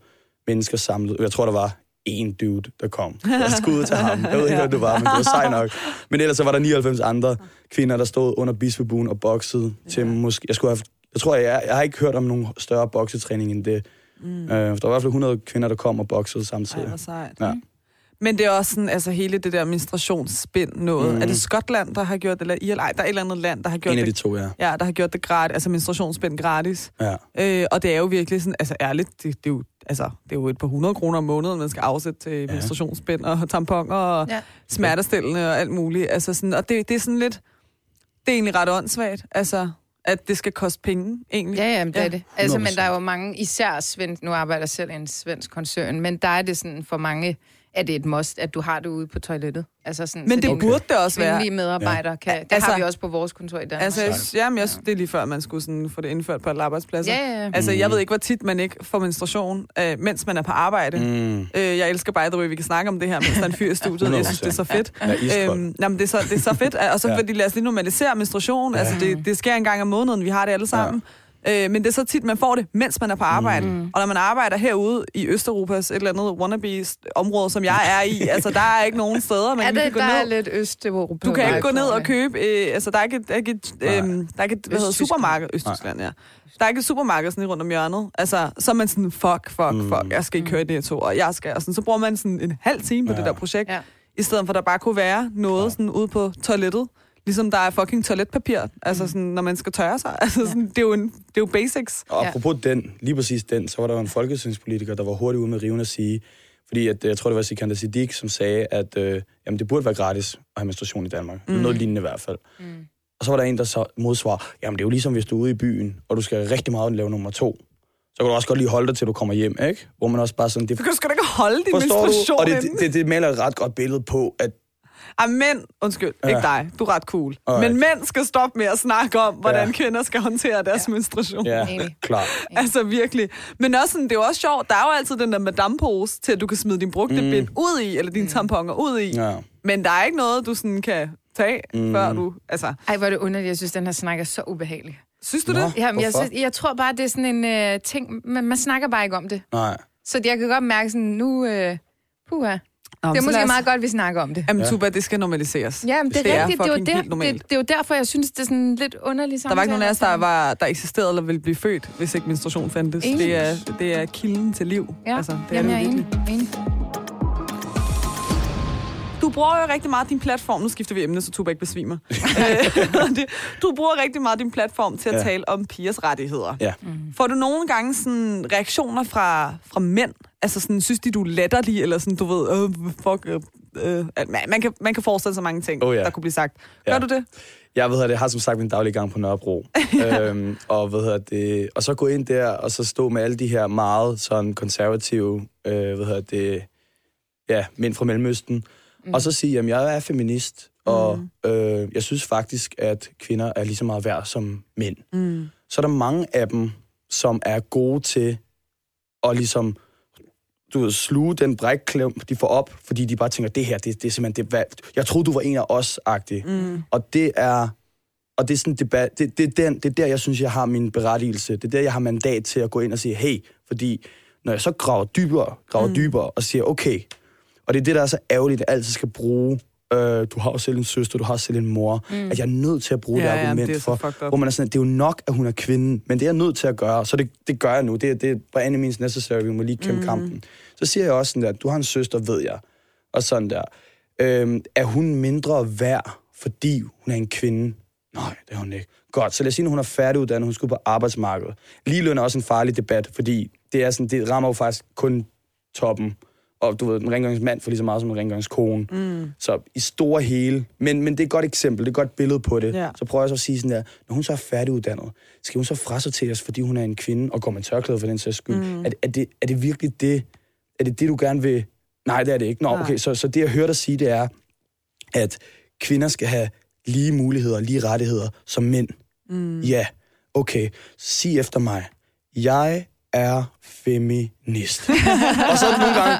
mennesker samlet. Jeg tror, der var 1 dude, der kom. Jeg skudde til ham. Jeg ved ikke, hvad det var, men det var sej nok. Men ellers så var der 99 andre kvinder, der stod under bispebuen og boksede til måske... Jeg har ikke hørt om nogen større boksetræning end det. Der var i hvert fald 100 kvinder, der kom og boksede samtidig. Ej, hvor sejt. Ja. Men det er også sådan, altså hele det der menstruationsspind noget. Mm. Er det Skotland, der har gjort det? Eller Irland? Nej, der er et eller andet land, der har gjort det. En af de to, ja. Ja, der har gjort det gratis, altså menstruationsspind gratis. Ja. Og det er jo virkelig sådan, altså ærligt, det er jo... Altså, det er jo et par 100 kroner om måneden, man skal afsætte til menstruationsspind og tamponer og smertestillende og alt muligt. Altså sådan, og det er sådan lidt... Det er egentlig ret åndssvagt, altså, at det skal koste penge, egentlig. Ja, jamen, det er det. Altså, men der er jo mange, især svensk... Nu arbejder jeg selv i en svensk koncern, men der er det sådan for mange... at det er et must, at du har det ude på toilettet. Altså sådan, men så det burde det også være. Kvindelige medarbejdere kan... Det altså, har vi også på vores kontor i Danmark. Altså, jamen, det er lige før, man skulle sådan få det indført på et arbejdspladser. Yeah. Altså, jeg ved ikke, hvor tit man ikke får menstruation, mens man er på arbejde. Jeg elsker by the way, vi kan snakke om det her, mens der er en fyr i studiet. Jeg synes, det er så fedt. Ja. Jamen, det er så fedt. Og så fordi lad os lige normalisere menstruation. Altså, det sker en gang om måneden, vi har det alle sammen. Men det er så tit, man får det, mens man er på arbejde. Mm. Og når man arbejder herude i Østeuropas et eller andet wannabe-område, som jeg er i, altså der er ikke nogen steder, man kan gå ned. Der er lidt Østeuropa. Du kan ikke gå ned og købe, altså der er ikke et supermarked. Østtyskland, ja. Der er ikke et supermarked sådan rundt om hjørnet. Altså, så er man sådan, fuck, jeg skal ikke køre det her tog, og jeg skal. Og sådan, så bruger man sådan en halv time på det der projekt, i stedet for at der bare kunne være noget sådan ude på toilettet. Ligesom der er fucking toiletpapir, altså sådan, når man skal tørre sig. Altså sådan, det er jo basics. Og apropos lige præcis den, så var der en folketingspolitiker, der var hurtigt ude med riven at sige, fordi at, jeg tror, det var Sikander Siddiq, som sagde, at jamen, det burde være gratis at have menstruation i Danmark. Noget lignende i hvert fald. Og så var der en, der så modsvarer, jamen det er jo ligesom, hvis du er ude i byen, og du skal rigtig meget lave nummer 2. Så kan du også godt lige holde dig, til du kommer hjem, ikke? Hvor man også bare sådan... Du kan sgu da ikke holde din menstruation. Og det maler et ret godt billede på, at mænd, ikke dig, du er ret cool. Alright. Men mænd skal stoppe med at snakke om, hvordan kvinder skal håndtere deres menstruation. Ja, klart. Altså virkelig. Men også sådan, det er jo også sjovt, der er jo altid den der madamepose til, at du kan smide din brugte bit ud i, eller dine tamponer ud i. Ja. Men der er ikke noget, du sådan kan tage, før du... Altså. Ej, hvor er det underligt. Jeg synes, den her snak er så ubehagelig. Synes du det? Jamen, jeg tror bare, det er sådan en ting, men man snakker bare ikke om det. Nej. Så jeg kan godt mærke sådan, nu... puha. Det er måske meget godt, vi snakker om det. Jamen, Tugba, det skal normaliseres. Jamen, det er rigtigt. Det er jo derfor, jeg synes, det er sådan lidt underligt samtale. Der var ikke nogen af os, der eksisterede eller ville blive født, hvis ikke menstruation fandtes. Det er kilden til liv. Ja, altså, jeg er enig. Du bruger jo rigtig meget din platform. Nu skifter vi emne, så Tugba ikke besvimer. Du bruger rigtig meget din platform til at tale om pigers rettigheder. Ja. Får du nogle gange sådan reaktioner fra mænd? Altså sådan, synes de, du er latterlig, eller sådan, du ved, man kan forestille sig mange ting, der kunne blive sagt. Gør du det? Jeg har som sagt min daglige gang på Nørrebro. Og så gå ind der, og så stå med alle de her meget sådan konservative, mænd fra Mellemøsten, og så sige, jamen, jeg er feminist, og jeg synes faktisk, at kvinder er lige så meget værd som mænd. Så er der mange af dem, som er gode til at ligesom... Du ved, sluge den brækklem, de får op, fordi de bare tænker, det her, det er simpelthen... Jeg troede, du var en af os-agtig. Og det er... Og det er sådan debat... Det er der, jeg synes, jeg har min berettigelse. Det er der, jeg har mandat til at gå ind og sige, hey, fordi når jeg så graver dybere og siger, okay... Og det er det, der er så ærgerligt, at jeg altid skal bruge... du har jo selv en søster, du har selv en mor. At jeg er nødt til at bruge det argument det for... Hvor man er sådan, det er jo nok, at hun er kvinden, men det er jeg nødt til at gøre, så det gør jeg nu. Det er bare any means necessary, vi må lige kæmpe kampen. Så siger jeg også sådan der, du har en søster, ved jeg. Og sådan der. Er hun mindre værd, fordi hun er en kvinde? Nej, det er hun ikke. Godt, så lad os sige, når hun er færdiguddannet, hun skulle på arbejdsmarkedet. Ligeløn er også en farlig debat, fordi det er sådan, det rammer jo faktisk kun toppen. Og du ved, en rengøringsmand får lige så meget som en rengøringskone. Så i store hele. Men det er et godt eksempel, det er et godt billede på det. Så prøver jeg så at sige sådan der, når hun så er færdiguddannet, skal hun så frasorteres, fordi hun er en kvinde, og går med tørklæde for den sags skyld? Er det virkelig det? Er det det, du gerne vil? Nej, det er det ikke. Nå, okay, så det jeg hører dig sige, det er, at kvinder skal have lige muligheder, lige rettigheder som mænd. Ja, okay, sig efter mig. Jeg er feminist. Og så nogle gange,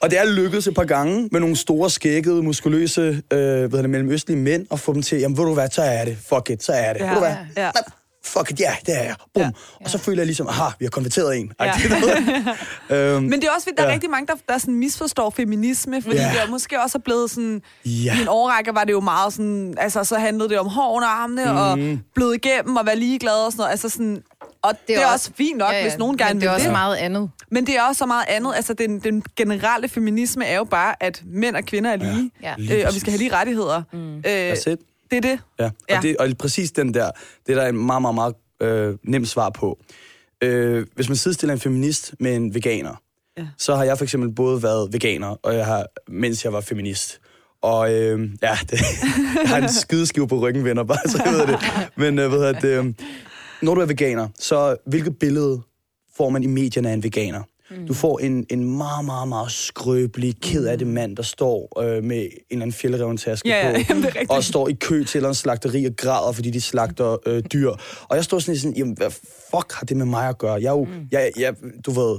og det er lykkedes et par gange med nogle store, skækkede, muskuløse, mellemøstlige mænd, og få dem til, jamen ved du hvad, så er det. Fuck it, så er det. Ja, ved du hvad? Ja. Fuck it, ja, det er jeg. Bum. Ja. Og så føler jeg ligesom, aha, vi har konverteret en. Ja. Men det er også, der er rigtig mange, der sådan misforstår feminisme, fordi det er måske også er blevet sådan, i en årrække var det jo meget sådan, altså så handlede det om hår under armene, og blød igennem, og være ligeglad og sådan noget. Altså sådan, og det er også fint nok, hvis nogen gerne vil det. Det er også meget andet. Men det er også så meget andet. Altså, den generelle feminisme er jo bare, at mænd og kvinder er lige, og vi skal have lige rettigheder. Mm. Det er det. Ja. Og det. Og præcis den der, det er der en meget, meget, meget nemt svar på. Hvis man sidestiller en feminist med en veganer, så har jeg for eksempel både været veganer, og mens jeg var feminist. Og jeg har en skideskive på ryggen, venner, bare så jeg ved det. Men når du er veganer, så hvilket billede får man i medierne af en veganer? Mm. Du får en meget, meget, meget skrøbelig, ked af det mand, der står med en eller anden fjelderevntaske på, og står i kø til en slagteri og græder, fordi de slagter dyr. Og jeg står sådan jamen, hvad fuck har det med mig at gøre? Jeg er jo, du ved,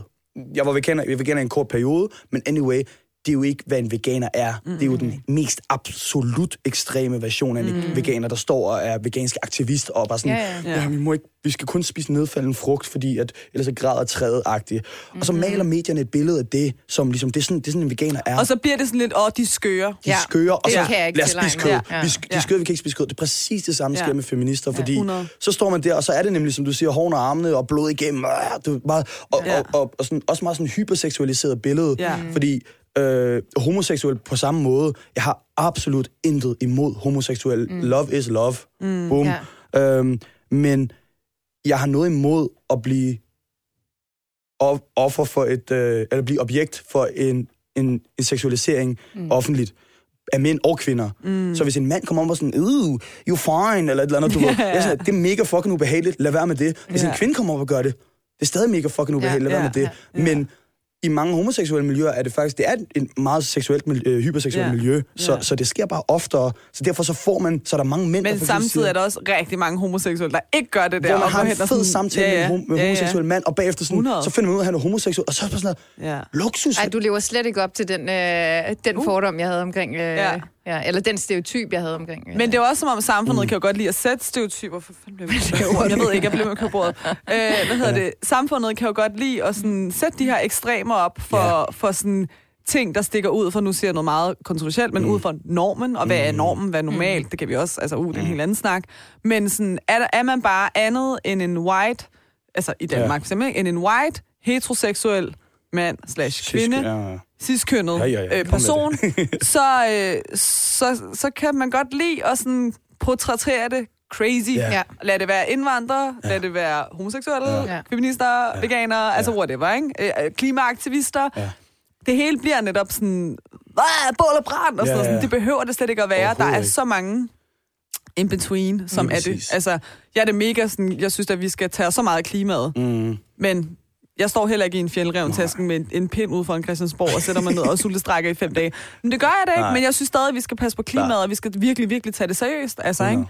jeg var veganer i en kort periode, men anyway, det er jo ikke, hvad en veganer er. Det er jo den mest absolut ekstreme version af en veganer, der står og er vegansk aktivist, og bare sådan, vi skal kun spise nedfaldende frugt, fordi at, ellers er græder træet-agtigt. Og så maler medierne et billede af det, som ligesom, det er sådan en veganer er. Og så bliver det sådan lidt, de skører. De skører, og så lad os spise kød. De skører, vi kan ikke spise kød. Det er præcis det samme, der sker med feminister, fordi 100. Så står man der, og så er det nemlig, som du siger, hårene og armene og blod igennem. Og sådan, også meget sådan hyperseksualiseret billede, fordi homoseksuel på samme måde. Jeg har absolut intet imod homoseksuel. Love is love. Boom. Yeah. Men jeg har noget imod at blive offer for eller blive objekt for en seksualisering offentligt af mænd og kvinder. Så hvis en mand kommer om og sådan, you fine, eller et eller andet, du ved, det er mega fucking ubehageligt, lad være med det. Hvis en kvinde kommer op og gør det, det er stadig mega fucking ubehageligt, lad være med det. Men i mange homoseksuelle miljøer er det faktisk, det er et meget seksuelt, hyperseksuelt miljø, så det sker bare oftere. Så derfor så får man, så er der mange mænd, men der samtidig siger, er der også rigtig mange homoseksuelle, der ikke gør det der. Hvor man har en fed samtale med homoseksuel mand, og bagefter sådan, så finder man ud af, at han er homoseksuel, og så er det sådan noget luksus. Ej, du lever slet ikke op til den fordom, jeg havde omkring... Ja, eller den stereotyp, jeg havde omkring. Men det er også som om, samfundet kan jo godt lide at sætte stereotyper. For fanden blev jeg ved ikke, jeg blev med købordet. Samfundet kan jo godt lide at sådan, sætte de her ekstremer op for sådan ting, der stikker ud for, nu siger jeg noget meget kontroversielt, men ud for normen, og hvad er normen, hvad er normalt, det kan vi også, altså det er en helt anden snak. Men sådan, er man bare andet end en white, altså i Danmark simpelthen, end en white, heteroseksuel mand / kvinde, sidstkønnet person, så kan man godt lide at sådan portrættere det crazy. Yeah. Lad det være indvandrere, lad det være homoseksuelle, feminister, veganere, altså whatever, ikke? Klimaaktivister. Yeah. Det hele bliver netop sådan, bål og brand og sådan noget. Det behøver det slet ikke at være. Der er så mange in between, som er det. Altså, jeg er det mega sådan, jeg synes, at vi skal tage så meget af klimaet, men... Jeg står heller ikke i en fjeldrevntasken med en pind ude foran Christiansborg og sætter mig ned og sultestrækker i 5 dage. Men det gør jeg da ikke, men jeg synes stadig, at vi skal passe på klimaet, og vi skal virkelig, virkelig tage det seriøst. Altså, ikke?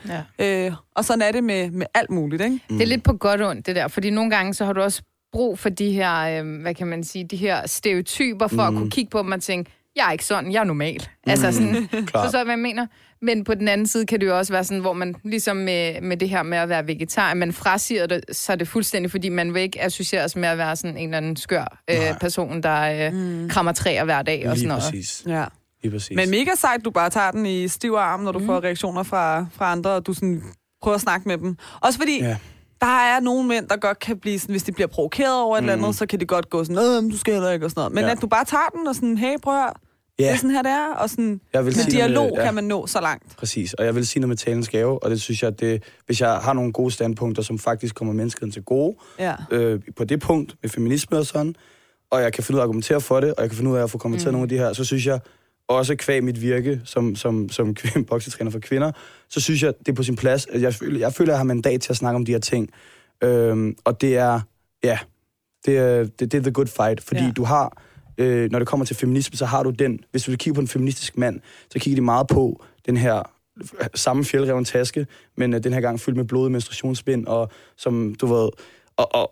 Ja. Og sådan er det med alt muligt. Ikke? Det er lidt på godt ondt, det der, fordi nogle gange så har du også brug for de her, hvad kan man sige, de her stereotyper for at kunne kigge på dem og tænke, jeg er ikke sådan, jeg er normal. Altså sådan, forstår hvad jeg mener? Men på den anden side kan det jo også være sådan, hvor man ligesom med det her med at være vegetar, at man frasiger det, så det fuldstændig, fordi man vil ikke associeres med at være sådan en eller anden skør person, der krammer træer hver dag og sådan noget. Ja. Lige præcis. Men mega sejt, du bare tager den i stiv arm, når du får reaktioner fra andre, og du sådan prøver at snakke med dem. Også fordi... Yeah. Der er nogle mænd, der godt kan blive sådan, hvis de bliver provokeret over et eller andet, så kan det godt gå sådan, du skal heller ikke, og sådan noget. Men at du bare tager den og sådan, hey, prøv at høre, det er sådan her, det er, og sådan, med dialog kan man nå så langt. Præcis, og jeg vil sige noget med talens gave, og det synes jeg, det, hvis jeg har nogle gode standpunkter, som faktisk kommer menneskeheden til gode, på det punkt med feminisme og sådan, og jeg kan finde ud af at argumentere for det, og jeg kan finde ud af at få kommenteret nogle af de her, så synes jeg, også kvæg mit virke som boksetræner for kvinder, så synes jeg, det er på sin plads. Jeg føler, jeg har mandat til at snakke om de her ting. Og det er, det er the good fight. Fordi du har, når det kommer til feminisme, så har du den. Hvis du kigger på en feministisk mand, så kigger de meget på den her samme fjeldreven taske, men den her gang fyldt med blodet menstruationsbind, og som du ved...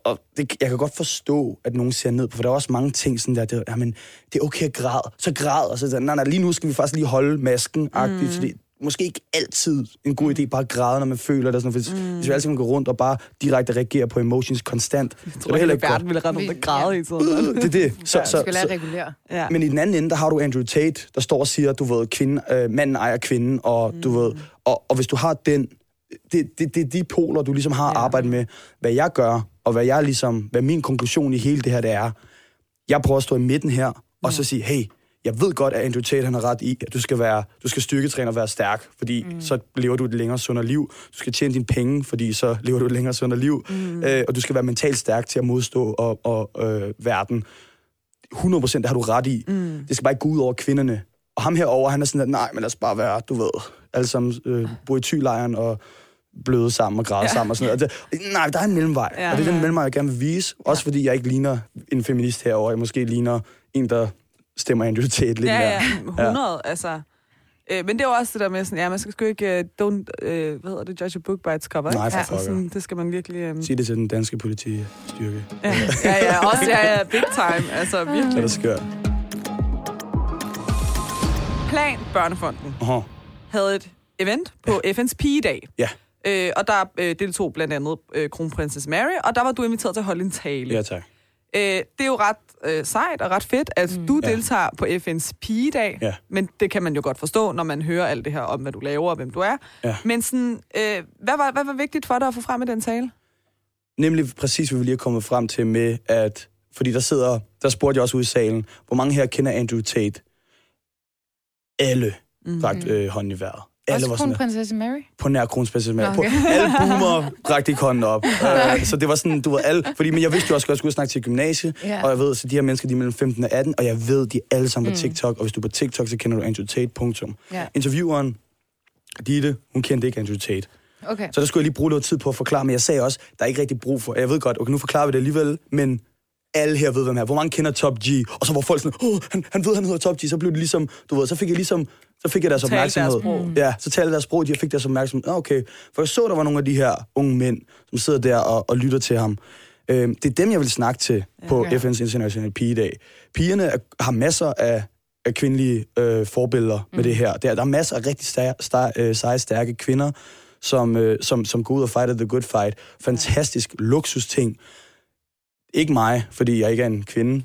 Og det, jeg kan godt forstå, at nogen ser ned på, for der er også mange ting sådan der, men det er okay at græde, så græder, og så sådan, nej, lige nu skal vi faktisk lige holde masken-agtigt, så det er måske ikke altid en god idé bare at græde, når man føler det, sådan, hvis vi altid kan gå rundt og bare direkte reagere på emotions konstant. Jeg tror ikke, at verden ville rette nogen, der græde i sådan. Det er det. Så skal lade regulere. Ja. Men i den anden ende, der har du Andrew Tate, der står og siger, du ved, manden ejer kvinden, og du ved, og hvis du har den, det er de poler, du ligesom har arbejdet med, hvad jeg gør, og hvad min konklusion i hele det her, det er, Jeg prøver at stå i midten her, og så sige, hey, jeg ved godt, at Andrew Tate han har ret i, at du skal styrketræne og være stærk, fordi så lever du et længere sundere liv. Du skal tjene dine penge, fordi så lever du et længere sundere liv. Og du skal være mentalt stærk til at modstå og verden. 100% har du ret i. Det skal bare ikke gå ud over kvinderne. Og ham herover, han er sådan, at nej, men lad os bare være, du ved, alle sammen bor i tylejren og bløde sammen og græde sammen og sådan noget. Og det, nej, der er en mellemvej, og det er den mellemvej, jeg gerne vil vise. Også fordi jeg ikke ligner en feminist herover. Jeg måske ligner en, der stemmer Andrew Tate lidt mere. 100, altså. Men det er også det der med, sådan, man skal sgu ikke, judge a book by its cover. Nej, for sådan, det skal man virkelig... Sig det til den danske politistyrke. Også big time, altså virkelig. Det er skørt. Plan Børnefonden havde et event på FN's pigedag. Ja. Og der deltog blandt andet Kronprinsesse Mary, og der var du inviteret til at holde en tale. Ja, tak. Det er jo ret sejt og ret fedt, at du deltager på FN's pigedag, men det kan man jo godt forstå, når man hører alt det her om, hvad du laver og hvem du er. Ja. Men sådan, hvad var vigtigt for dig at få frem i den tale? Nemlig præcis, hvad vi lige er kommet frem til med, at fordi der spurgte jeg også ude i salen, hvor mange her kender Andrew Tate? Alle bragte hånden i vejret. Alle også Kronprinsesse Mary? På nær Kronprinsesse Mary. Okay. Alle boomer bragte ikke hånden op. Så det var sådan, du ved, alle... Fordi, men jeg vidste jo også, at jeg skulle snakke til gymnasiet, og jeg ved, så de her mennesker, de er mellem 15 og 18, og jeg ved, de er alle sammen på TikTok, og hvis du er på TikTok, så kender du Andrew Tate, Intervieweren, Ditte, hun kendte ikke Andrew Tate. Okay. Så der skulle jeg lige bruge noget tid på at forklare, men jeg sagde også, der er ikke rigtig brug for... Jeg ved godt, okay, nu forklarer vi det alligevel, men... Alle her ved, hvem her. Hvor mange kender Top G? Og så var folk sådan, han ved, han hedder Top G. Så blev det ligesom, du ved, så fik jeg deres opmærksomhed. Så talte deres sprog, jeg fik deres opmærksomhed. Okay, for jeg så, der var nogle af de her unge mænd, som sidder der og lytter til ham. Det er dem, jeg vil snakke til på FN's Internationale Pigedag. Pigerne har masser af kvindelige forbilleder med det her. Der er masser af rigtig seje, stærke kvinder, som går ud og fighter the good fight. Fantastisk luksusting. Ikke mig, fordi jeg ikke er en kvinde.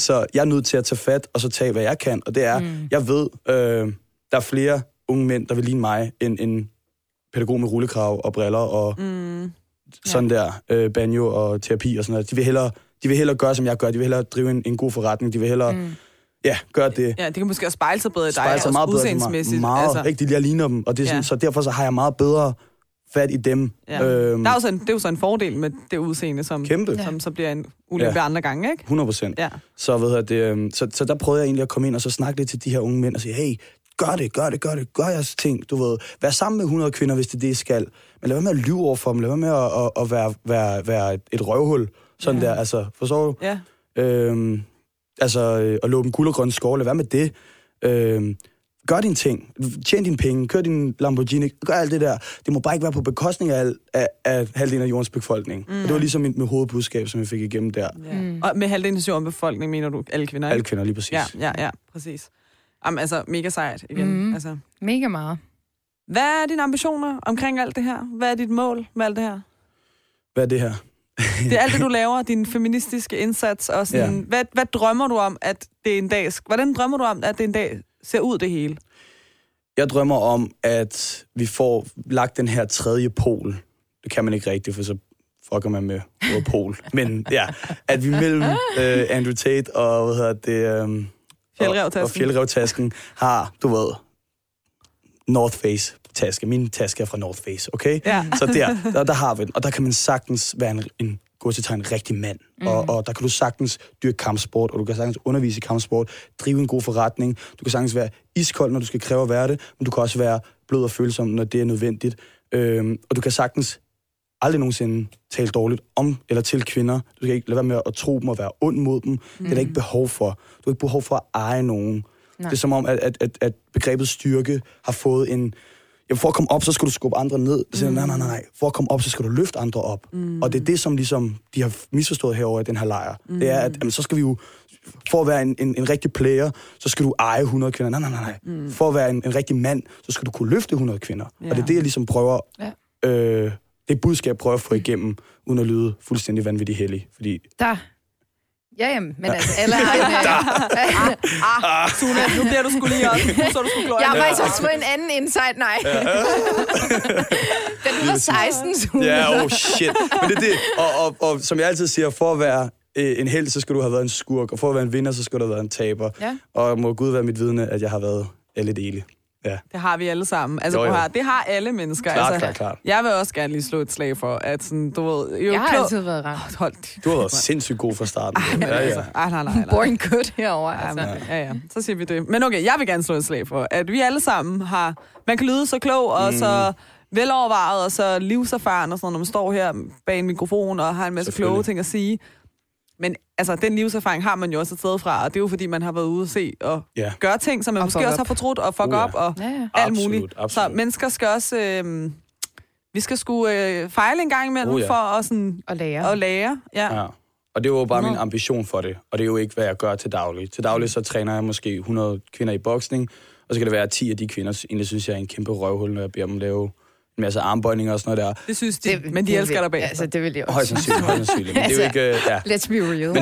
Så jeg er nødt til at tage fat, og så tage, hvad jeg kan. Og det er, jeg ved, der er flere unge mænd, der vil ligne mig, end en pædagog med rullekrav og briller og sådan der, banjo og terapi og sådan noget. De vil hellere gøre, som jeg gør. De vil hellere drive en god forretning. De vil hellere... gør det. Ja, det kan måske også spejle sig bedre i dig. Spejle sig meget bedre i mig. Altså. Ikke, jeg ligner dem. Og det er sådan, så derfor så har jeg meget bedre... fat i dem. Ja. Der er også det er jo så en fordel med det udseende, som så bliver en ulykke andre gange, ikke? 100%. Ja. Så, så der prøvede jeg egentlig at komme ind og så snakke lidt til de her unge mænd og sige, hey, gør det, gør jeres ting, du ved. Vær sammen med 100 kvinder, hvis det skal. Men lad være med at lyve over for dem, lad være med at være et røvhul, sådan der, altså, forstår du? Ja. Altså, at låbe en guld og grøn skov, lad være med det. Gør dine ting, tjen dine penge, kør din Lamborghini, gør alt det der. Det må bare ikke være på bekostning af halvdelen af jordens befolkning. Og det var ligesom mit hovedbudskab, som jeg fik igennem der. Og med halvdelen af jordens befolkning mener du alle kvinder? Ikke? Alle kvinder, lige præcis. Ja, præcis. Jamen, altså, mega sejt igen. Altså. Mega meget. Hvad er dine ambitioner omkring alt det her? Hvad er dit mål med alt det her? Hvad er det her? Det er alt det, du laver, din feministiske indsats og sådan. Ja. Hvad drømmer du om, at det er en dag... Hvordan drømmer du om, at det er en dag... ser ud det hele? Jeg drømmer om, at vi får lagt den her tredje pol. Det kan man ikke rigtigt, for så fucker man med ordet pol. Men ja, at vi mellem Andrew Tate og, Fjeldrev-tasken har, du ved, North Face-taske. Min taske er fra North Face, okay? Ja. Så der har vi den. Og der kan man sagtens være en gå til at tage en rigtig mand. Og der kan du sagtens dyrke kampsport, og du kan sagtens undervise i kampsport, drive en god forretning, du kan sagtens være iskold, når du skal kræve at være det, men du kan også være blød og følsom, når det er nødvendigt. Og du kan sagtens aldrig nogensinde tale dårligt om eller til kvinder. Du skal ikke lade være med at tro dem og være ond mod dem. Det er der ikke behov for. Du har ikke behov for at eje nogen. Nej. Det er som om, at begrebet styrke har fået en... For at komme op, så skal du skubbe andre ned. Så siger, nej. For at komme op, så skal du løfte andre op. Og det er det, som ligesom, de har misforstået herover i den her lejr. Det er, at jamen, så skal vi jo... For at være en rigtig player, så skal du eje 100 kvinder. Nej. For at være en rigtig mand, så skal du kunne løfte 100 kvinder. Ja. Og det er det, jeg ligesom prøver... Ja. Det budskab prøver at få igennem, uden at lyde fuldstændig vanvittig hellig. Fordi... men altså, alle har jo... Sune, nu bliver du sgu lige op. Så du sgu gløjende. Jeg har faktisk også fået en anden insight, nej. Den var 16, Sune. Ja, oh shit. Men det er det. Og som jeg altid siger, for at være en held, så skal du have været en skurk, og for at være en vinder, så skal du have været en taber. Ja. Og må Gud være mit vidne, at jeg har været alle dele. Ja. Det har vi alle sammen. Altså, jo. Det har alle mennesker. Klart, altså, klart. Jeg vil også gerne lige slå et slag for, at sådan, du ved... Jo, jeg har altid været ramt. Du har været sindssygt god fra starten. Ej, ja, altså. Nej. Boring good herovre. Altså. Ja. Så siger vi det. Men okay, jeg vil gerne slå et slag for, at vi alle sammen har... Man kan lyde så klog og så velovervejet og så livserfaren og sådan, når man står her bag en mikrofon og har en masse kloge ting at sige... Men altså, den livserfaring har man jo også et sted fra, og det er jo fordi, man har været ude at se og gøre ting, som man måske også har fortrudt og fuck op og alt muligt. Absolut. Så mennesker skal også... vi skal sgu fejle en gang imellem for at sådan... Og lære. Ja. Og det er jo bare min ambition for det, og det er jo ikke, hvad jeg gør til daglig. Til daglig så træner jeg måske 100 kvinder i boksning, og så kan det være 10 af de kvinder, egentlig synes jeg er en kæmpe røvhul, når jeg beder dem lave... en masse armbøjninger og sådan noget der. Det synes de, men de elsker dig bag. Altså, det vil de også. Højst sandsynligt. Men det er jo ikke... Ja. Let's be real.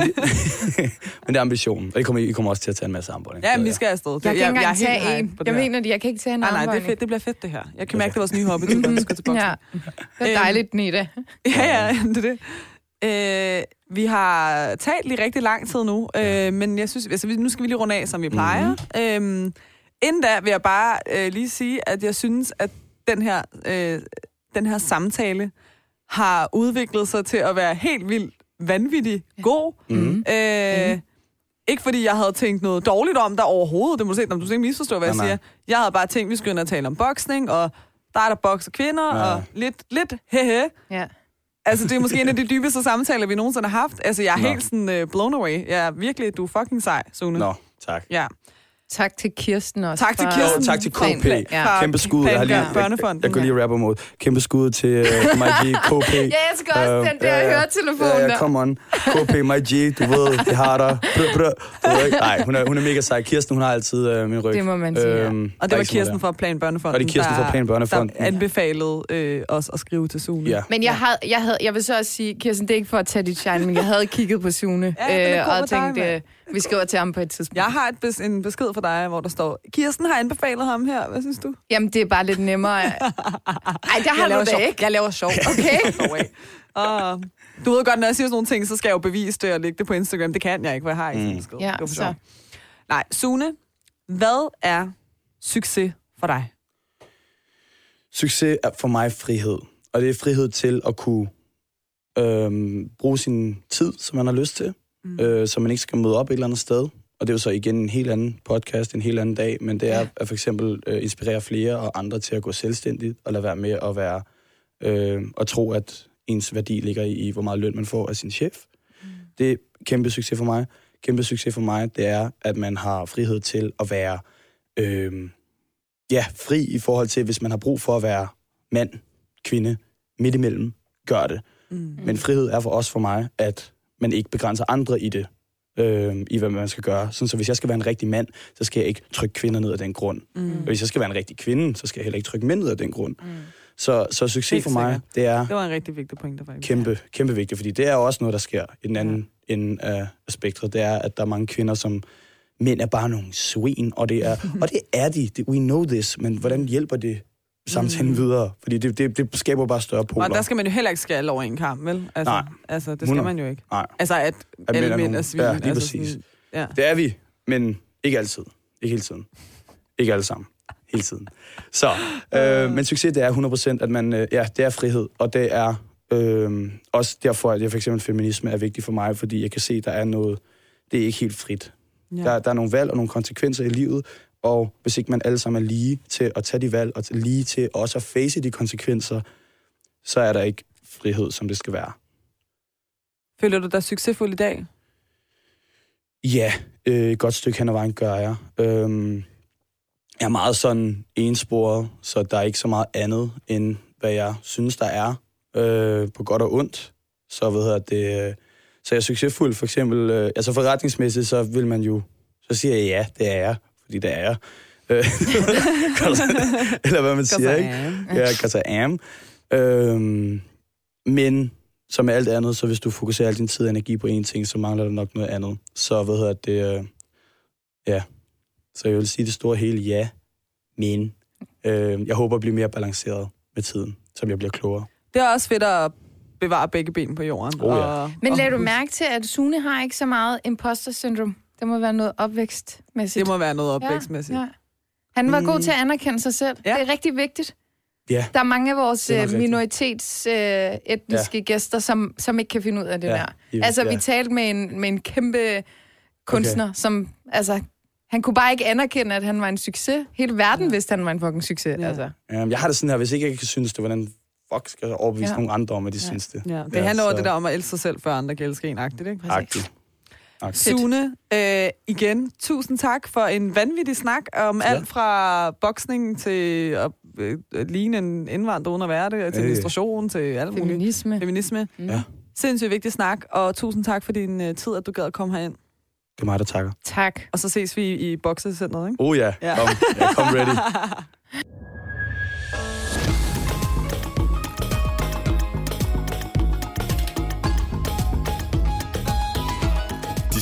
Men det er ambitionen. Og I kommer også til at tage en masse armbøjninger. Ja, men vi skal afsted. Jeg kan ikke engang tage en. Jeg mener det, jeg kan ikke tage en armbøjning. Nej, det bliver fedt det her. Jeg kan mærke, det var sådan en ny hobby, du skal til boksen. Ja. Det er dejligt, Neda. Ja, det er det. Vi har talt i rigtig lang tid nu, men jeg synes... Altså, nu skal vi lige runde af, som vi plejer. Inden da vil jeg bare lige sige, at jeg synes, at den her samtale har udviklet sig til at være helt vildt vanvittig god. Ikke fordi jeg havde tænkt noget dårligt om dig overhovedet. Det må du se, om du skal ikke misforstå, hvad jeg siger. Jeg havde bare tænkt, vi skulle ind og tale om boksning, og der er der bokser kvinder, og lidt hehe. Ja. Altså, det er måske en af de dybeste samtaler, vi nogensinde har haft. Altså, jeg er helt sådan blown away. Jeg er virkelig, du er fucking sej, Sune. Nå, tak. Ja. Tak til Kirsten også. Tak til Kirsten. Tak til K.P. Ja. Kæmpe skud. Jeg kunne lige rappe om det. Kæmpe skud til Maji, K.P. Ja, jeg skal også den der høretelefonen der. Come on. K.P., Maji, du ved, det har dig. Nej, hun er mega sej. Kirsten, hun har altid min ryg. Det må man sige, og det var Kirsten fra Plan Børnefonden. Og det er Kirsten fra Plan Børnefonden. Der anbefalede os at skrive til Sune. Ja. Men jeg vil så også sige, Kirsten, det er ikke for at tage dit shine, men jeg havde kigget på Sune og tænkte... Vi skriver til ham på et tidspunkt. Jeg har en besked fra dig, hvor der står, Kirsten har anbefalet ham her. Hvad synes du? Jamen, det er bare lidt nemmere. Ej, der har du det ikke. Jeg laver sjov. Okay. Og, du ved godt, når jeg siger sådan nogle ting, så skal jeg jo bevise det og lægge det på Instagram. Det kan jeg ikke, for jeg har ikke en besked. Ja, så. Nej, Sune, hvad er succes for dig? Succes er for mig frihed. Og det er frihed til at kunne bruge sin tid, som man har lyst til. Så man ikke skal møde op et eller andet sted. Og det er jo så igen en helt anden podcast, en helt anden dag, men det er at for eksempel inspirere flere og andre til at gå selvstændigt, og lade være med at være, og tro, at ens værdi ligger i, hvor meget løn man får af sin chef. Det er kæmpe succes for mig. Kæmpe succes for mig, det er, at man har frihed til at være fri i forhold til, hvis man har brug for at være mand, kvinde, midt imellem, gør det. Men frihed er for os, for mig, at men ikke begrænser andre i det, i hvad man skal gøre. Sådan, så hvis jeg skal være en rigtig mand, så skal jeg ikke trykke kvinder ned af den grund. Og hvis jeg skal være en rigtig kvinde, så skal jeg heller ikke trykke mænd ned af den grund. Så succes for mig, det er... Det var en rigtig vigtig point, der var. Kæmpe vigtigt, fordi det er også noget, der sker i den anden ende af spektret. Det er, at der er mange kvinder, som... Mænd er bare nogle svin, og det er de. We know this, men hvordan hjælper det samtalen videre, fordi det skaber bare større poler. Og der skal man jo heller ikke skære over en kamp, vel? Altså, nej. Altså, det skal man jo ikke. Nej. Altså, at alle mænd er svin. Ja, lige altså, præcis. Sådan, ja. Det er vi, men ikke altid. Ikke hele tiden. Ikke alle sammen. Hele tiden. Så, men succes, det er 100%, at man, det er frihed, og det er også derfor, at jeg for eksempel feminisme er vigtig for mig, fordi jeg kan se, der er noget, det er ikke helt frit. Ja. Der er nogle valg og nogle konsekvenser i livet, og hvis ikke man alle sammen er lige til at tage de valg, og lige til også at face de konsekvenser, så er der ikke frihed, som det skal være. Føler du dig succesfuld i dag? Ja, et godt stykke hen ad vejen gør jeg. Jeg er meget sådan ensporet, så der er ikke så meget andet, end hvad jeg synes, der er. På godt og ondt. Så jeg er succesfuld, for eksempel. Altså forretningsmæssigt, så vil man jo... Så siger jeg, ja, det er jeg. Fordi det er jeg. Eller hvad man siger, ikke? Ja, Kata Am. Men som med alt andet, så hvis du fokuserer al din tid og energi på én ting, så mangler der nok noget andet. Så så jeg vil sige det store hele, ja, men jeg håber at blive mere balanceret med tiden, som jeg bliver klogere. Det er også fedt at bevare begge ben på jorden. Oh, ja. Men lad du mærke til, at Sune har ikke så meget imposter-syndrom? Det må være noget opvækstmæssigt. Ja. Han var god til at anerkende sig selv. Ja. Det er rigtig vigtigt. Yeah. Der er mange af vores minoritetsetniske gæster, som ikke kan finde ud af det der. Altså, vi talte med en kæmpe kunstner, som... Altså, han kunne bare ikke anerkende, at han var en succes. Hele verden vidste, han var en fucking succes. Ja. Altså. Jeg har det sådan her, hvis ikke jeg kan synes det, hvordan fuck skal jeg overbevise nogle andre om, at de synes det? Ja. Det handler over det der om at elske sig selv, før andre kan elske en-agtigt, ikke? Agtigt. Sune, igen, tusind tak for en vanvittig snak om alt fra boksning til at ligne en indvandrer uden at være det, til illustration, til alt muligt. Feminisme. Ja. Sindssygt vigtig snak, og tusind tak for din tid, at du gad at komme herind. Det er mig, der takker. Tak. Og så ses vi i boksecenteret, ikke? Oh ja. Kom ready. De